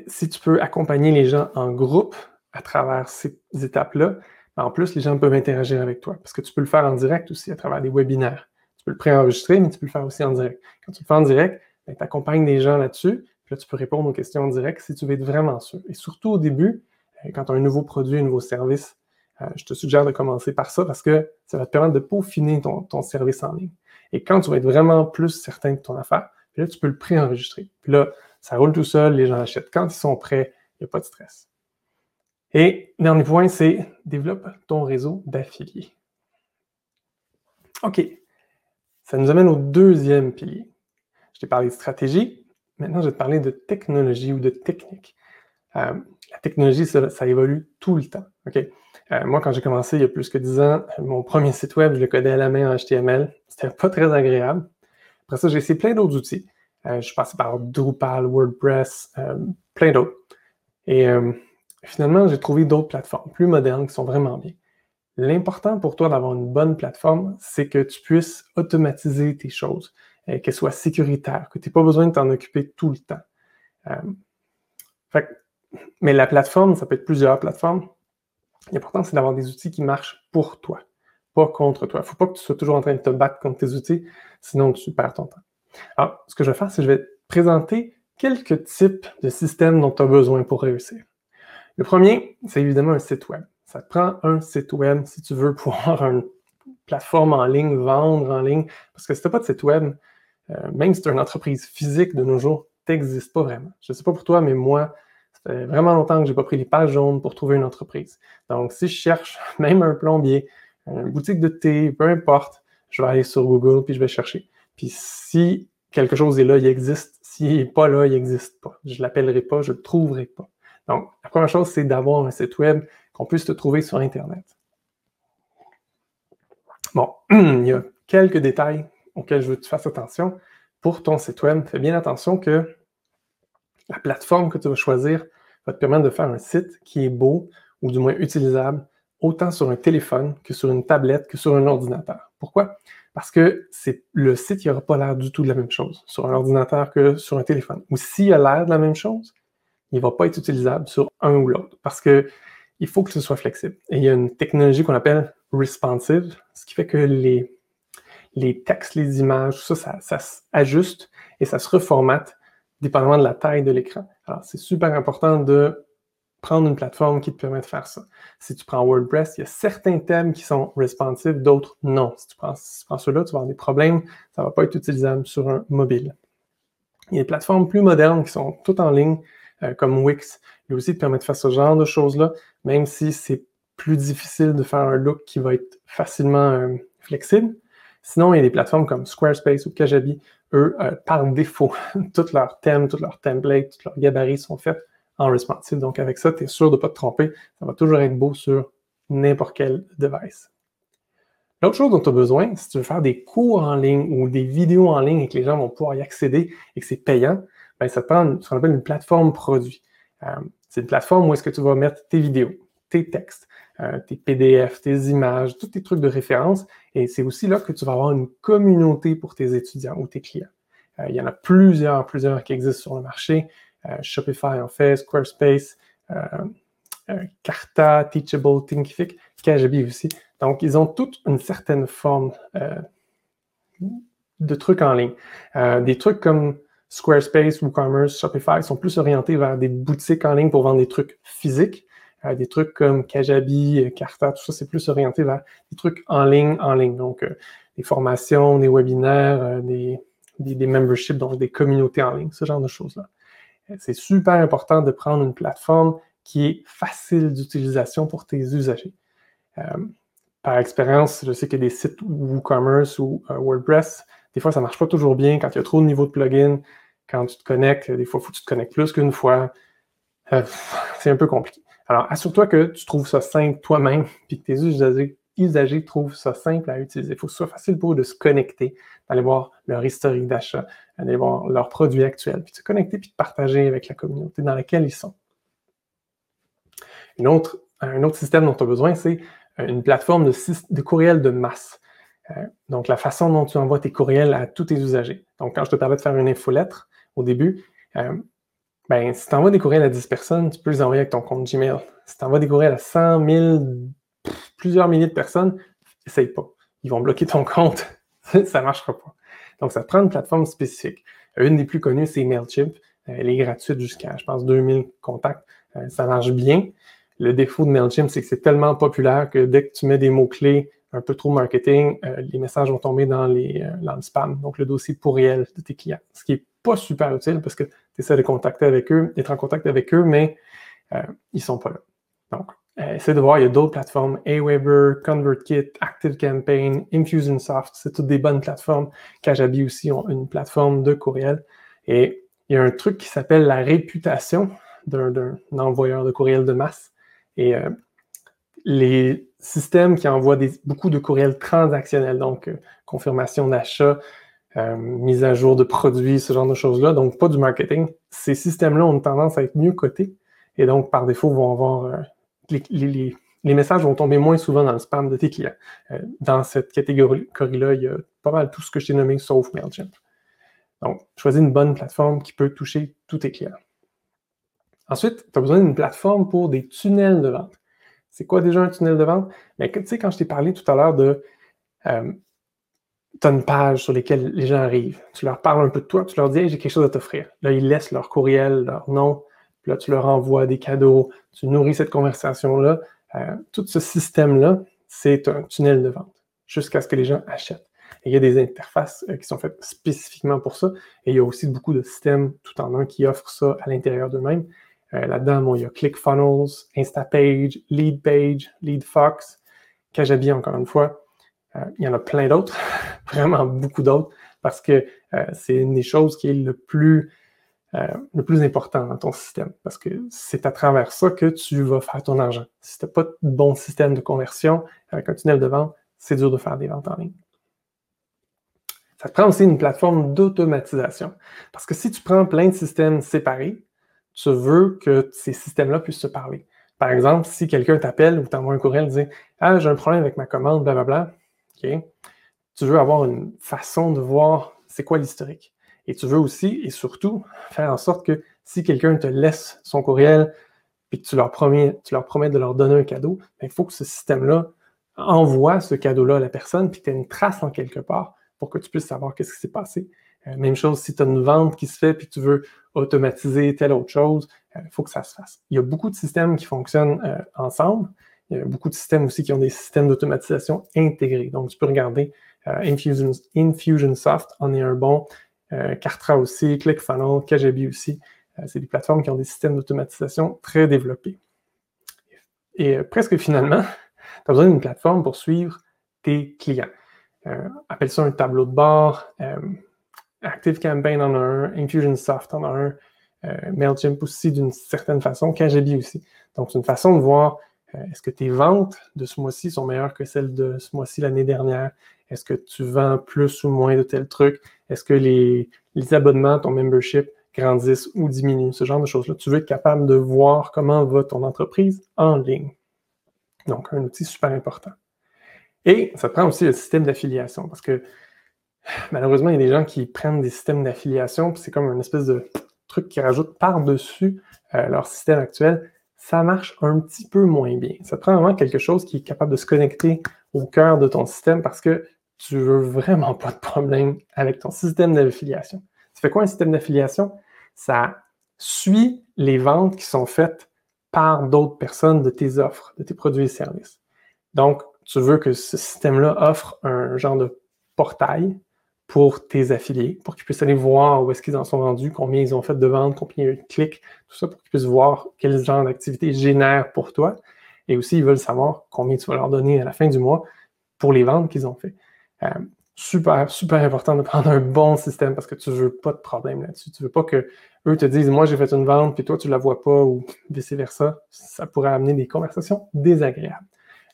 si tu peux accompagner les gens en groupe à travers ces étapes-là, en plus, les gens peuvent interagir avec toi, parce que tu peux le faire en direct aussi à travers des webinaires. Tu peux le préenregistrer, mais tu peux le faire aussi en direct. Quand tu le fais en direct, ben, tu accompagnes des gens là-dessus, puis là, tu peux répondre aux questions en direct si tu veux être vraiment sûr. Et surtout au début, quand tu as un nouveau produit, un nouveau service, je te suggère de commencer par ça parce que ça va te permettre de peaufiner ton, ton service en ligne. Et quand tu vas être vraiment plus certain de ton affaire, là, tu peux le préenregistrer. Puis là, ça roule tout seul, les gens achètent. Quand ils sont prêts, il n'y a pas de stress. Et dernier point, c'est développe ton réseau d'affiliés. OK. Ça nous amène au deuxième pilier. Je t'ai parlé de stratégie. Maintenant, je vais te parler de technologie ou de technique. Euh, la technologie, ça, ça évolue tout le temps. Okay? Euh, moi, quand j'ai commencé il y a plus que dix ans, mon premier site web, je le codais à la main en H T M L. C'était pas très agréable. Après ça, j'ai essayé plein d'autres outils. Euh, je suis passé par Drupal, WordPress, euh, plein d'autres. Et euh, finalement, j'ai trouvé d'autres plateformes plus modernes qui sont vraiment bien. L'important pour toi d'avoir une bonne plateforme, c'est que tu puisses automatiser tes choses, euh, qu'elle soit sécuritaire, que tu n'aies pas besoin de t'en occuper tout le temps. Euh, fait, mais la plateforme, ça peut être plusieurs plateformes. L'important, c'est d'avoir des outils qui marchent pour toi, pas contre toi. Il ne faut pas que tu sois toujours en train de te battre contre tes outils, sinon tu perds ton temps. Alors, ce que je vais faire, c'est que je vais te présenter quelques types de systèmes dont tu as besoin pour réussir. Le premier, c'est évidemment un site web. Ça te prend un site web si tu veux pouvoir une plateforme en ligne, vendre en ligne. Parce que si tu n'as pas de site web, euh, même si tu es une entreprise physique de nos jours, tu n'existes pas vraiment. Je ne sais pas pour toi, mais moi, ça fait vraiment longtemps que je n'ai pas pris les pages jaunes pour trouver une entreprise. Donc, si je cherche même un plombier, une boutique de thé, peu importe, je vais aller sur Google puis je vais chercher. Puis si quelque chose est là, il existe. S'il n'est pas là, il n'existe pas. Je ne l'appellerai pas, je ne le trouverai pas. Donc, la première chose, c'est d'avoir un site web qu'on puisse te trouver sur Internet. Bon, il y a quelques détails auxquels je veux que tu fasses attention. Pour ton site web, fais bien attention que la plateforme que tu vas choisir va te permettre de faire un site qui est beau ou du moins utilisable autant sur un téléphone que sur une tablette que sur un ordinateur. Pourquoi? Parce que c'est, le site n'aura pas l'air du tout de la même chose sur un ordinateur que sur un téléphone. Ou s'il a l'air de la même chose, il ne va pas être utilisable sur un ou l'autre parce qu'il faut que ce soit flexible. Et il y a une technologie qu'on appelle responsive, ce qui fait que les, les textes, les images, ça, ça, ça s'ajuste et ça se reformate dépendamment de la taille de l'écran. Alors, c'est super important de prendre une plateforme qui te permet de faire ça. Si tu prends WordPress, il y a certains thèmes qui sont responsives, d'autres non. Si tu prends, si tu prends ceux-là, tu vas avoir des problèmes, ça ne va pas être utilisable sur un mobile. Il y a des plateformes plus modernes qui sont toutes en ligne, euh, comme Wix. Lui aussi, te permet de faire ce genre de choses-là, même si c'est plus difficile de faire un look qui va être facilement euh, flexible. Sinon, il y a des plateformes comme Squarespace ou Kajabi. Eux, euh, par défaut, tous leurs thèmes, tous leurs templates, tous leurs gabarits sont faits en responsive. Donc, avec ça, tu es sûr de ne pas te tromper. Ça va toujours être beau sur n'importe quel device. L'autre chose dont tu as besoin, si tu veux faire des cours en ligne ou des vidéos en ligne et que les gens vont pouvoir y accéder et que c'est payant, bien, ça te prend ce qu'on appelle une plateforme produit. Euh, c'est une plateforme où est-ce que tu vas mettre tes vidéos, tes textes, euh, tes P D F, tes images, tous tes trucs de référence. Et c'est aussi là que tu vas avoir une communauté pour tes étudiants ou tes clients. Euh, il y en a plusieurs, plusieurs qui existent sur le marché. Euh, Shopify en fait, Squarespace, euh, euh, Carta, Teachable, Thinkific, Kajabi aussi. Donc, ils ont toutes une certaine forme euh, de trucs en ligne. Euh, des trucs comme Squarespace, WooCommerce, Shopify sont plus orientés vers des boutiques en ligne pour vendre des trucs physiques. Euh, des trucs comme Kajabi, Carta, tout ça, c'est plus orienté vers des trucs en ligne, en ligne. Donc, euh, des formations, des webinaires, euh, des, des, des memberships, donc des communautés en ligne, ce genre de choses-là. C'est super important de prendre une plateforme qui est facile d'utilisation pour tes usagers. Euh, par expérience, je sais qu'il y a des sites WooCommerce ou euh, WordPress, des fois, ça ne marche pas toujours bien quand il y a trop de niveaux de plugins, quand tu te connectes, des fois, il faut que tu te connectes plus qu'une fois. Euh, c'est un peu compliqué. Alors, assure-toi que tu trouves ça simple toi-même puis que tes usagers, usagers trouvent ça simple à utiliser. Il faut que ce soit facile pour eux de se connecter, d'aller voir leur historique d'achat, d'aller voir leurs produits actuels, puis de se connecter puis de partager avec la communauté dans laquelle ils sont. Une autre, un autre système dont tu as besoin, c'est une plateforme de, de courriel de masse. Euh, donc, la façon dont tu envoies tes courriels à tous tes usagers. Donc, quand je te parlais de faire une infolettre au début, euh, ben, si tu envoies des courriels à dix personnes, tu peux les envoyer avec ton compte Gmail. Si tu envoies des courriels à cent mille, plusieurs milliers de personnes, essaye pas. Ils vont bloquer ton compte. Ça ne marchera pas. Donc, ça prend une plateforme spécifique. Une des plus connues, c'est Mailchimp. Elle est gratuite jusqu'à, je pense, deux mille contacts. Ça marche bien. Le défaut de Mailchimp, c'est que c'est tellement populaire que dès que tu mets des mots-clés un peu trop marketing, les messages vont tomber dans, les, dans le spam, donc le dossier pourriel de tes clients. Ce qui est pas super utile parce que tu essaies de contacter avec eux, d'être en contact avec eux, mais euh, ils ne sont pas là. Donc, euh, essayez de voir, il y a d'autres plateformes, Aweber, ConvertKit, ActiveCampaign, Infusionsoft, c'est toutes des bonnes plateformes. Kajabi aussi ont une plateforme de courriel. Et il y a un truc qui s'appelle la réputation d'un, d'un envoyeur de courriel de masse. Et euh, les systèmes qui envoient des, beaucoup de courriels transactionnels, donc euh, confirmation d'achat, Euh, mise à jour de produits, ce genre de choses-là, donc pas du marketing. Ces systèmes-là ont tendance à être mieux cotés et donc, par défaut, vont avoir euh, les, les, les messages vont tomber moins souvent dans le spam de tes clients. Euh, dans cette catégorie-là, il y a pas mal tout ce que je t'ai nommé, sauf Mailchimp. Donc, choisis une bonne plateforme qui peut toucher tous tes clients. Ensuite, tu as besoin d'une plateforme pour des tunnels de vente. C'est quoi déjà un tunnel de vente? Mais tu sais, quand je t'ai parlé tout à l'heure de... Euh, tu as une page sur laquelle les gens arrivent. Tu leur parles un peu de toi, tu leur dis hey, « j'ai quelque chose à t'offrir ». Là, ils laissent leur courriel, leur nom. Puis là, tu leur envoies des cadeaux. Tu nourris cette conversation-là. Euh, tout ce système-là, c'est un tunnel de vente jusqu'à ce que les gens achètent. Et il y a des interfaces qui sont faites spécifiquement pour ça. Et il y a aussi beaucoup de systèmes tout en un qui offrent ça à l'intérieur d'eux-mêmes. Euh, là-dedans, bon, il y a ClickFunnels, InstaPage, LeadPage, LeadFox, Kajabi, encore une fois. Euh, il y en a plein d'autres, vraiment beaucoup d'autres, parce que euh, c'est une des choses qui est le plus, euh, le plus important dans ton système. Parce que c'est à travers ça que tu vas faire ton argent. Si tu n'as pas de bon système de conversion avec un tunnel de vente, c'est dur de faire des ventes en ligne. Ça te prend aussi une plateforme d'automatisation. Parce que si tu prends plein de systèmes séparés, tu veux que ces systèmes-là puissent se parler. Par exemple, si quelqu'un t'appelle ou t'envoie un courriel et dit « Ah, j'ai un problème avec ma commande, blablabla. » Okay. Tu veux avoir une façon de voir c'est quoi l'historique. Et tu veux aussi et surtout faire en sorte que si quelqu'un te laisse son courriel et que tu leur promets, tu leur promets de leur donner un cadeau, il faut que ce système-là envoie ce cadeau-là à la personne puis que tu aies une trace en quelque part pour que tu puisses savoir qu'est-ce qui s'est passé. Euh, même chose si tu as une vente qui se fait puis que tu veux automatiser telle autre chose, il euh, faut que ça se fasse. Il y a beaucoup de systèmes qui fonctionnent euh, ensemble. Il y a beaucoup de systèmes aussi qui ont des systèmes d'automatisation intégrés. Donc, tu peux regarder euh, Infusion, Infusionsoft, en est un bon, euh, Carta aussi, ClickFunnels, Kajabi aussi. Euh, c'est des plateformes qui ont des systèmes d'automatisation très développés. Et euh, presque finalement, tu as besoin d'une plateforme pour suivre tes clients. Euh, appelle ça un tableau de bord. Euh, ActiveCampaign en a un, Infusionsoft en a un, euh, Mailchimp aussi d'une certaine façon, Kajabi aussi. Donc, c'est une façon de voir... Est-ce que tes ventes de ce mois-ci sont meilleures que celles de ce mois-ci l'année dernière? Est-ce que tu vends plus ou moins de tel truc? Est-ce que les, les abonnements, ton membership, grandissent ou diminuent? Ce genre de choses-là. Tu veux être capable de voir comment va ton entreprise en ligne. Donc, un outil super important. Et ça te prend aussi le système d'affiliation parce que malheureusement, il y a des gens qui prennent des systèmes d'affiliation puis c'est comme une espèce de truc qui rajoute par-dessus euh, leur système actuel. Ça marche un petit peu moins bien. Ça prend vraiment quelque chose qui est capable de se connecter au cœur de ton système parce que tu veux vraiment pas de problème avec ton système d'affiliation. Ça fait quoi un système d'affiliation? Ça suit les ventes qui sont faites par d'autres personnes de tes offres, de tes produits et services. Donc, tu veux que ce système-là offre un genre de portail pour tes affiliés, pour qu'ils puissent aller voir où est-ce qu'ils en sont rendus, combien ils ont fait de ventes, combien ils cliquent, tout ça pour qu'ils puissent voir quel genre d'activité génère pour toi. Et aussi, ils veulent savoir combien tu vas leur donner à la fin du mois pour les ventes qu'ils ont fait. Euh, super, super important de prendre un bon système parce que tu ne veux pas de problème là-dessus. Tu ne veux pas que eux te disent « Moi, j'ai fait une vente, puis toi, tu ne la vois pas » ou vice-versa. Ça pourrait amener des conversations désagréables.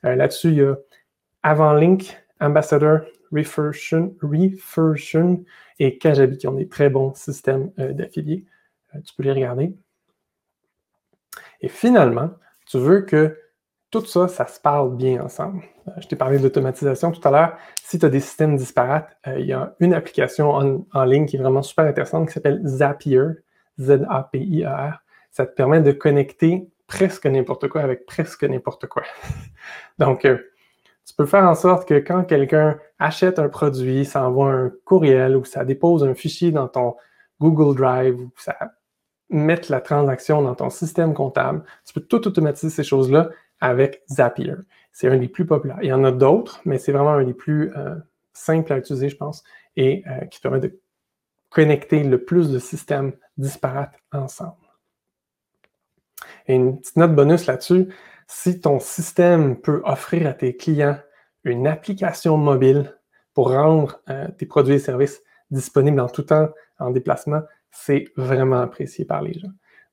Euh, là-dessus, il y a Avant-Link, Ambassador, Refersion, Refersion et Kajabi qui ont des très bons systèmes euh, d'affiliés. Euh, tu peux les regarder. Et finalement, tu veux que tout ça, ça se parle bien ensemble. Euh, je t'ai parlé d'automatisation tout à l'heure. Si tu as des systèmes disparates, euh, il y a une application en, en ligne qui est vraiment super intéressante qui s'appelle Zapier, Z A P I E R. Ça te permet de connecter presque n'importe quoi avec presque n'importe quoi. Donc, euh, tu peux faire en sorte que quand quelqu'un achète un produit, ça envoie un courriel ou ça dépose un fichier dans ton Google Drive ou ça met la transaction dans ton système comptable, tu peux tout automatiser ces choses-là avec Zapier. C'est un des plus populaires. Il y en a d'autres, mais c'est vraiment un des plus euh, simples à utiliser, je pense, et euh, qui permet de connecter le plus de systèmes disparates ensemble. Et une petite note bonus là-dessus, si ton système peut offrir à tes clients une application mobile pour rendre euh, tes produits et services disponibles en tout temps, en déplacement, c'est vraiment apprécié par les gens.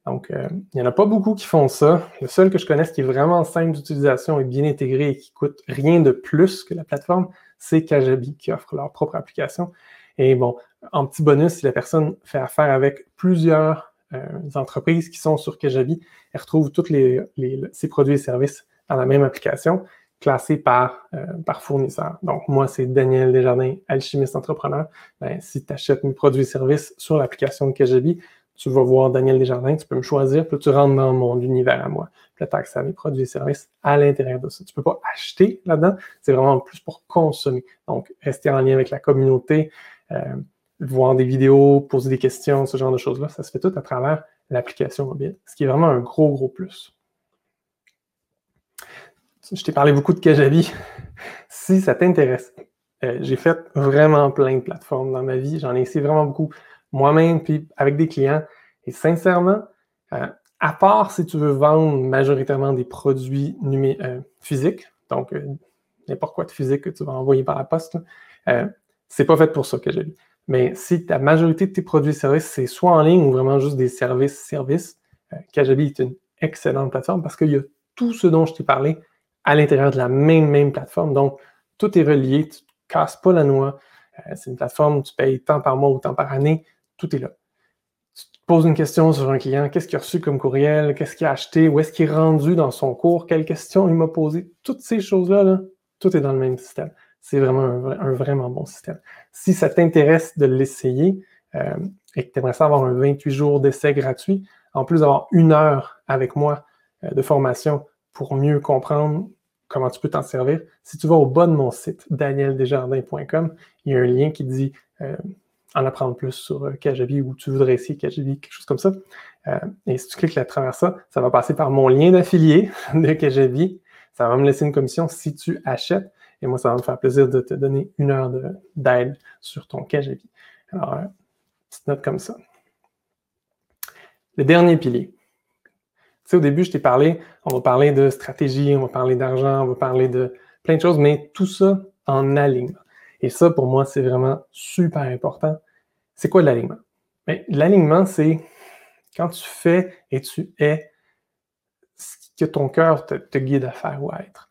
Donc, euh, il n'y en a pas beaucoup qui font ça. Le seul que je connaisse qui est vraiment simple d'utilisation et bien intégré et qui ne coûte rien de plus que la plateforme, c'est Kajabi qui offre leur propre application. Et bon, en petit bonus, si la personne fait affaire avec plusieurs Euh, les entreprises qui sont sur Kajabi, elles retrouvent tous les, les, ces produits et services dans la même application. classé par, euh, par fournisseur. Donc, moi, c'est Daniel Desjardins, alchimiste entrepreneur. Ben, si tu achètes mes produits et services sur l'application de Kajabi, tu vas voir Daniel Desjardins, tu peux me choisir, puis tu rentres dans mon univers à moi. Puis là, tu as accès à mes produits et services à l'intérieur de ça. Tu ne peux pas acheter là-dedans, c'est vraiment plus pour consommer. Donc, rester en lien avec la communauté, euh, voir des vidéos, poser des questions, ce genre de choses-là, ça se fait tout à travers l'application mobile, ce qui est vraiment un gros, gros plus. Je t'ai parlé beaucoup de Kajabi. Si ça t'intéresse, euh, j'ai fait vraiment plein de plateformes dans ma vie. J'en ai essayé vraiment beaucoup moi-même, puis avec des clients. Et sincèrement, euh, à part si tu veux vendre majoritairement des produits numé- euh, physiques, donc euh, n'importe quoi de physique que tu vas envoyer par la poste, euh, c'est pas fait pour ça, Kajabi. Mais si ta majorité de tes produits et services, c'est soit en ligne ou vraiment juste des services-services, euh, Kajabi est une excellente plateforme parce qu'il y a tout ce dont je t'ai parlé à l'intérieur de la même, même plateforme. Donc, tout est relié, tu ne casses pas la noix. Euh, c'est une plateforme où tu payes tant par mois ou tant par année. Tout est là. Tu te poses une question sur un client, qu'est-ce qu'il a reçu comme courriel, qu'est-ce qu'il a acheté, où est-ce qu'il est rendu dans son cours, quelle question il m'a posée. Toutes ces choses-là, là, tout est dans le même système. C'est vraiment un, vrai, un vraiment bon système. Si ça t'intéresse de l'essayer euh, et que tu aimerais ça avoir un vingt-huit jours d'essai gratuit, en plus d'avoir une heure avec moi euh, de formation pour mieux comprendre comment tu peux t'en servir, si tu vas au bas de mon site, daniel desjardins point com, il y a un lien qui dit euh, en apprendre plus sur euh, Kajabi ou tu voudrais essayer Kajabi, quelque chose comme ça. Euh, et si tu cliques à travers ça, ça va passer par mon lien d'affilié de Kajabi. Ça va me laisser une commission si tu achètes. Et moi, ça va me faire plaisir de te donner une heure de, d'aide sur ton Kajabi. Alors, euh, petite note comme ça. Le dernier pilier. Tu sais, au début, je t'ai parlé, on va parler de stratégie, on va parler d'argent, on va parler de plein de choses, mais tout ça en alignement. Et ça, pour moi, c'est vraiment super important. C'est quoi l'alignement? Bien, l'alignement, c'est quand tu fais et tu es ce que ton cœur te, te guide à faire ou à être.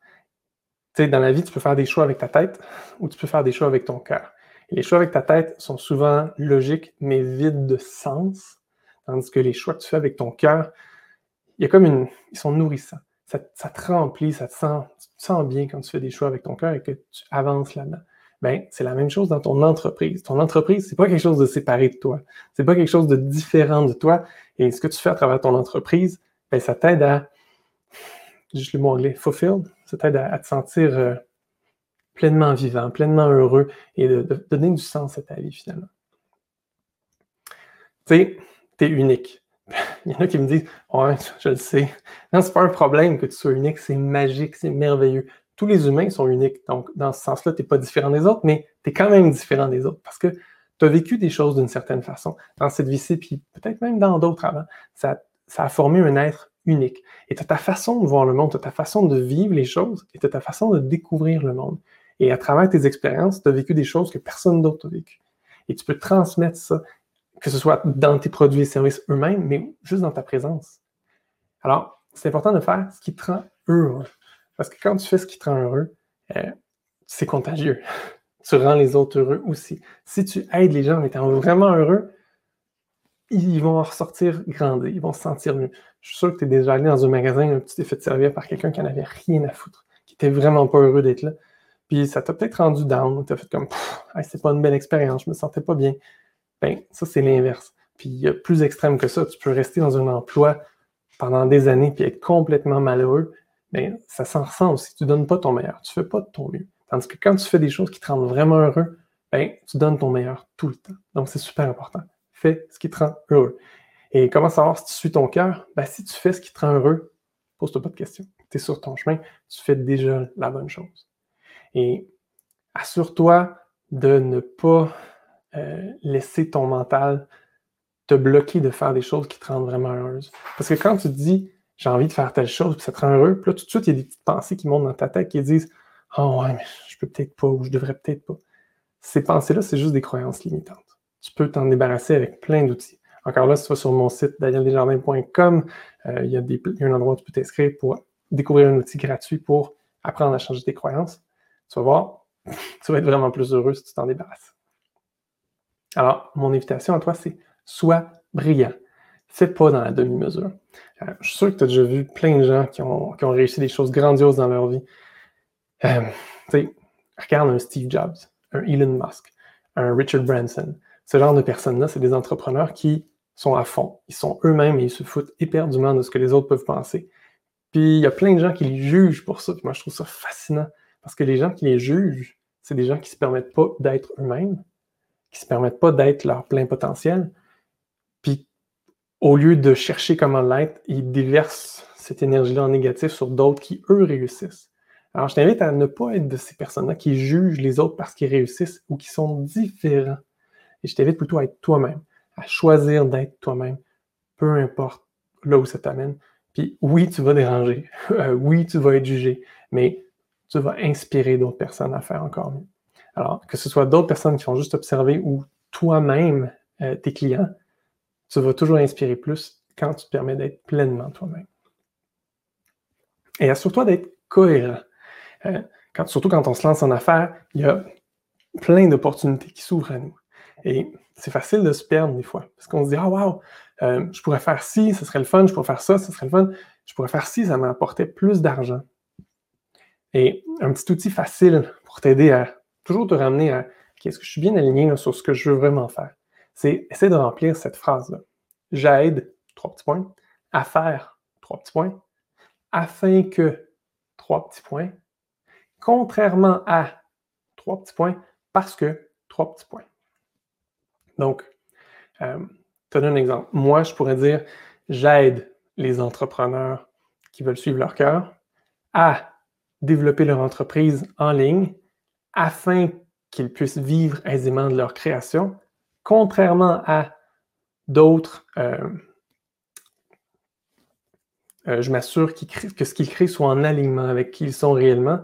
Tu sais, dans la vie, tu peux faire des choix avec ta tête ou tu peux faire des choix avec ton cœur. Et les choix avec ta tête sont souvent logiques, mais vides de sens, tandis que les choix que tu fais avec ton cœur, il y a comme une... ils sont nourrissants. Ça, ça te remplit, ça te sent, tu te sens bien quand tu fais des choix avec ton cœur et que tu avances là-dedans. Bien, c'est la même chose dans ton entreprise. Ton entreprise, c'est pas quelque chose de séparé de toi. C'est pas quelque chose de différent de toi. Et ce que tu fais à travers ton entreprise, bien, ça t'aide à, juste le mot anglais, « fulfilled », ça t'aide à, à te sentir euh, pleinement vivant, pleinement heureux et de, de donner du sens à ta vie, finalement. Tu sais, t'es unique. Il y en a qui me disent « Ouais, je le sais. » Non, c'est pas un problème que tu sois unique, c'est magique, c'est merveilleux. Tous les humains sont uniques, donc dans ce sens-là, tu n'es pas différent des autres, mais tu es quand même différent des autres parce que tu as vécu des choses d'une certaine façon dans cette vie-ci, puis peut-être même dans d'autres avant. Ça, ça a formé un être unique. Et tu as ta façon de voir le monde, tu as ta façon de vivre les choses et tu as ta façon de découvrir le monde. Et à travers tes expériences, tu as vécu des choses que personne d'autre n'a vécues. Et tu peux transmettre ça, que ce soit dans tes produits et services eux-mêmes, mais juste dans ta présence. Alors, c'est important de faire ce qui te rend heureux. Parce que quand tu fais ce qui te rend heureux, euh, c'est contagieux. Tu rends les autres heureux aussi. Si tu aides les gens en étant vraiment heureux, ils vont en ressortir grandis, ils vont se sentir mieux. Je suis sûr que tu es déjà allé dans un magasin où tu t'es fait servir par quelqu'un qui n'en avait rien à foutre, qui n'était vraiment pas heureux d'être là. Puis ça t'a peut-être rendu down, tu as fait comme « Hey, c'est pas une belle expérience, je me sentais pas bien ». Bien, ça, c'est l'inverse. Puis, il y a plus extrême que ça. Tu peux rester dans un emploi pendant des années puis être complètement malheureux. Bien, ça s'en ressent aussi. Tu ne donnes pas ton meilleur. Tu ne fais pas de ton mieux. Tandis que quand tu fais des choses qui te rendent vraiment heureux, bien, tu donnes ton meilleur tout le temps. Donc, c'est super important. Fais ce qui te rend heureux. Et comment savoir si tu suis ton cœur? Bien, si tu fais ce qui te rend heureux, pose-toi pas de questions. Tu es sur ton chemin. Tu fais déjà la bonne chose. Et assure-toi de ne pas... Euh, laisser ton mental te bloquer de faire des choses qui te rendent vraiment heureuse. Parce que quand tu te dis « j'ai envie de faire telle chose » puis ça te rend heureux, puis là, tout de suite, il y a des petites pensées qui montent dans ta tête qui disent « oh ouais, mais je peux peut-être pas » ou « je devrais peut-être pas ». Ces pensées-là, c'est juste des croyances limitantes. Tu peux t'en débarrasser avec plein d'outils. Encore là, si tu vas sur mon site daniel desjardins point com, euh, il y a des, il y a un endroit où tu peux t'inscrire pour découvrir un outil gratuit pour apprendre à changer tes croyances. Tu vas voir, tu vas être vraiment plus heureux si tu t'en débarrasses. Alors, mon invitation à toi, c'est « sois brillant ». Fais pas dans la demi-mesure. Euh, je suis sûr que tu as déjà vu plein de gens qui ont, qui ont réussi des choses grandioses dans leur vie. Euh, tu sais, regarde un Steve Jobs, un Elon Musk, un Richard Branson. Ce genre de personnes-là, c'est des entrepreneurs qui sont à fond. Ils sont eux-mêmes et ils se foutent éperdument de ce que les autres peuvent penser. Puis, il y a plein de gens qui les jugent pour ça. Puis moi, je trouve ça fascinant. Parce que les gens qui les jugent, c'est des gens qui ne se permettent pas d'être eux-mêmes, qui ne se permettent pas d'être leur plein potentiel. Puis, au lieu de chercher comment l'être, ils déversent cette énergie-là en négatif sur d'autres qui, eux, réussissent. Alors, je t'invite à ne pas être de ces personnes-là qui jugent les autres parce qu'ils réussissent ou qui sont différents. Et je t'invite plutôt à être toi-même, à choisir d'être toi-même, peu importe là où ça t'amène. Puis oui, tu vas déranger, euh, oui, tu vas être jugé, mais tu vas inspirer d'autres personnes à faire encore mieux. Alors, que ce soit d'autres personnes qui vont juste observer ou toi-même, euh, tes clients, tu vas toujours inspirer plus quand tu te permets d'être pleinement toi-même. Et assure-toi d'être cohérent. Euh, quand, surtout quand on se lance en affaires, il y a plein d'opportunités qui s'ouvrent à nous. Et c'est facile de se perdre des fois, parce qu'on se dit « Ah, wow, euh, je pourrais faire ci, ce serait le fun, je pourrais faire ça, ce serait le fun, je pourrais faire ci, ça m'apportait plus d'argent. » Et un petit outil facile pour t'aider à toujours te ramener à okay, « Est-ce que je suis bien aligné là, sur ce que je veux vraiment faire? » C'est essayer de remplir cette phrase-là. « J'aide, trois petits points, à faire, trois petits points, afin que, trois petits points, contrairement à, trois petits points, parce que, trois petits points. » Donc, euh, je te donne un exemple. Moi, je pourrais dire, j'aide les entrepreneurs qui veulent suivre leur cœur à développer leur entreprise en ligne afin qu'ils puissent vivre aisément de leur création, contrairement à d'autres, euh, euh, je m'assure qu'ils créent, que ce qu'ils créent soit en alignement avec qui ils sont réellement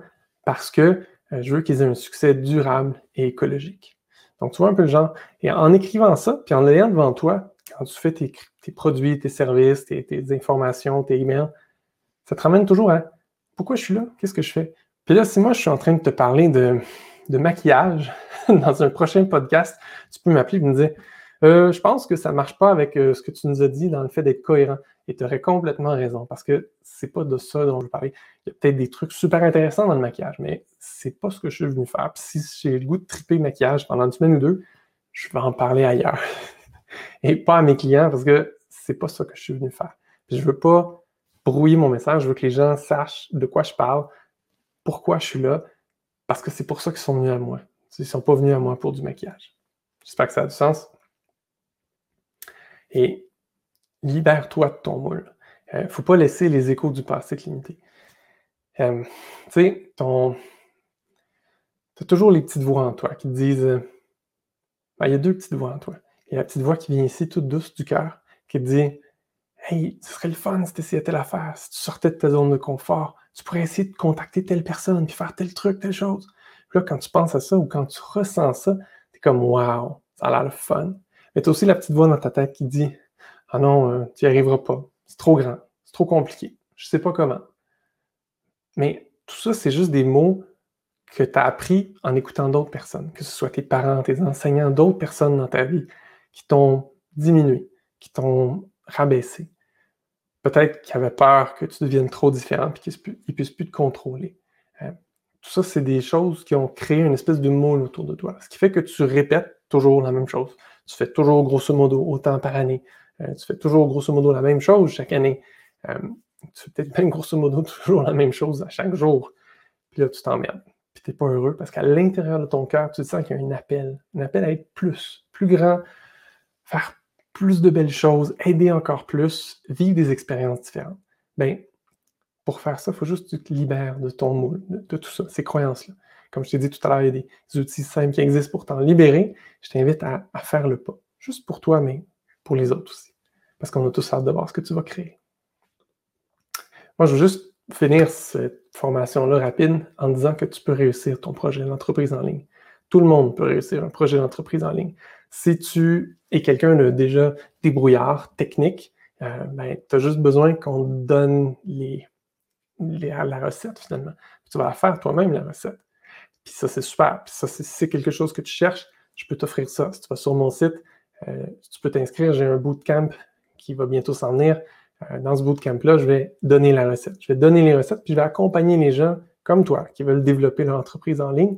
parce que euh, je veux qu'ils aient un succès durable et écologique. Donc, tu vois un peu le genre. Et en écrivant ça, puis en l'ayant devant toi, quand tu fais tes, tes produits, tes services, tes, tes informations, tes emails, ça te ramène toujours à « Pourquoi je suis là? Qu'est-ce que je fais? » Puis là, si moi, je suis en train de te parler de, de maquillage dans un prochain podcast, tu peux m'appeler et me dire euh, « Je pense que ça ne marche pas avec euh, ce que tu nous as dit dans le fait d'être cohérent. » Et tu aurais complètement raison parce que ce n'est pas de ça dont je veux parler. Il y a peut-être des trucs super intéressants dans le maquillage, mais ce n'est pas ce que je suis venu faire. Puis si j'ai le goût de triper le maquillage pendant une semaine ou deux, je vais en parler ailleurs et pas à mes clients parce que ce n'est pas ça que je suis venu faire. Puis je ne veux pas brouiller mon message. Je veux que les gens sachent de quoi je parle, pourquoi je suis là, parce que c'est pour ça qu'ils sont venus à moi. Ils ne sont pas venus à moi pour du maquillage. J'espère que ça a du sens. Et libère-toi de ton moule. Il euh, ne faut pas laisser les échos du passé te limiter. Euh, tu sais, ton... tu as toujours les petites voix en toi qui te disent... Euh... Ben, il y a deux petites voix en toi. Il y a la petite voix qui vient ici, toute douce du cœur, qui te dit « Hey, ce serait le fun si tu essayais telle affaire, si tu sortais de ta zone de confort, tu pourrais essayer de contacter telle personne, puis faire tel truc, telle chose. » Là, quand tu penses à ça ou quand tu ressens ça, tu es comme « Wow, ça a l'air le fun. » Mais tu as aussi la petite voix dans ta tête qui te dit « Ah non, tu n'y arriveras pas. C'est trop grand. C'est trop compliqué. Je ne sais pas comment. » Mais tout ça, c'est juste des mots que tu as appris en écoutant d'autres personnes, que ce soit tes parents, tes enseignants, d'autres personnes dans ta vie qui t'ont diminué, qui t'ont rabaissé. Peut-être qu'ils avaient peur que tu deviennes trop différent et qu'ils ne puissent plus te contrôler. Hein? Tout ça, c'est des choses qui ont créé une espèce de moule autour de toi, ce qui fait que tu répètes toujours la même chose. Tu fais toujours grosso modo autant par année. Euh, tu fais toujours grosso modo la même chose chaque année. Euh, tu fais peut-être même grosso modo toujours la même chose à chaque jour. Puis là, tu t'emmerdes. Puis tu n'es pas heureux parce qu'à l'intérieur de ton cœur, tu te sens qu'il y a un appel. Un appel à être plus, plus grand, faire plus de belles choses, aider encore plus, vivre des expériences différentes. Bien, pour faire ça, il faut juste que tu te libères de ton moule, de, de tout ça, ces croyances-là. Comme je t'ai dit tout à l'heure, il y a des, des outils simples qui existent pour t'en libérer. Je t'invite à, à faire le pas. Juste pour toi, mais pour les autres aussi. Parce qu'on a tous hâte de voir ce que tu vas créer. Moi, je veux juste finir cette formation-là rapide en disant que tu peux réussir ton projet d'entreprise en ligne. Tout le monde peut réussir un projet d'entreprise en ligne. Si tu es quelqu'un de déjà débrouillard, technique, euh, ben, tu as juste besoin qu'on te donne les, les, la recette finalement. Tu vas la faire toi-même, la recette. Puis ça, c'est super. Puis ça, si c'est quelque chose que tu cherches, je peux t'offrir ça. Si tu vas sur mon site, euh, tu peux t'inscrire. J'ai un bootcamp qui va bientôt s'en venir. Dans ce bootcamp-là, je vais donner la recette. Je vais donner les recettes, puis je vais accompagner les gens comme toi, qui veulent développer leur entreprise en ligne,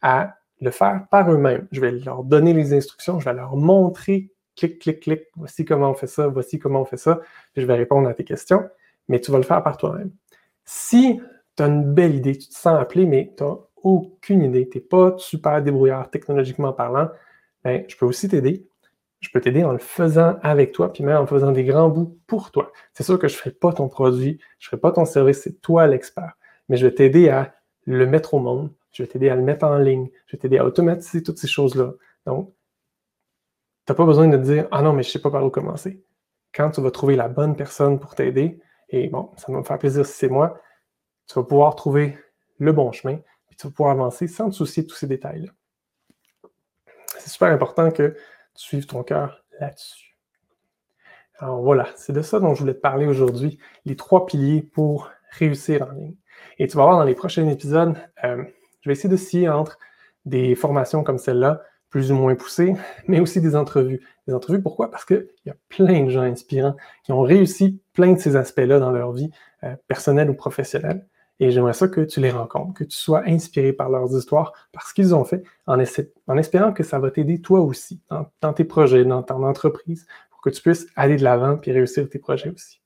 à le faire par eux-mêmes. Je vais leur donner les instructions, je vais leur montrer, clic, clic, clic, voici comment on fait ça, voici comment on fait ça, puis je vais répondre à tes questions, mais tu vas le faire par toi-même. Si tu as une belle idée, tu te sens appelé, mais tu n'as aucune idée, tu n'es pas super débrouillard technologiquement parlant, bien, je peux aussi t'aider. Je peux t'aider en le faisant avec toi, puis même en faisant des grands bouts pour toi. C'est sûr que je ne ferai pas ton produit, je ne ferai pas ton service, c'est toi l'expert. Mais je vais t'aider à le mettre au monde, je vais t'aider à le mettre en ligne, je vais t'aider à automatiser toutes ces choses-là. Donc, tu n'as pas besoin de te dire « Ah non, mais je ne sais pas par où commencer ». Quand tu vas trouver la bonne personne pour t'aider, et bon, ça va me faire plaisir si c'est moi, tu vas pouvoir trouver le bon chemin, puis tu vas pouvoir avancer sans te soucier de tous ces détails-là. C'est super important que tu suives ton cœur là-dessus. Alors voilà, c'est de ça dont je voulais te parler aujourd'hui, les trois piliers pour réussir en ligne. Et tu vas voir dans les prochains épisodes, euh, je vais essayer de scier entre des formations comme celle-là, plus ou moins poussées, mais aussi des entrevues. Des entrevues, pourquoi? Parce qu'il y a plein de gens inspirants qui ont réussi plein de ces aspects-là dans leur vie, euh, personnelle ou professionnelle. Et j'aimerais ça que tu les rencontres, que tu sois inspiré par leurs histoires, par ce qu'ils ont fait, en, essa- en espérant que ça va t'aider toi aussi, dans, dans tes projets, dans ton entreprise, pour que tu puisses aller de l'avant et réussir tes projets aussi.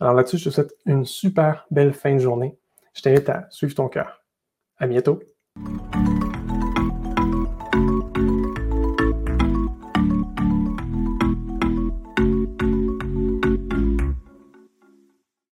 Alors là-dessus, je te souhaite une super belle fin de journée. Je t'invite à suivre ton cœur. À bientôt!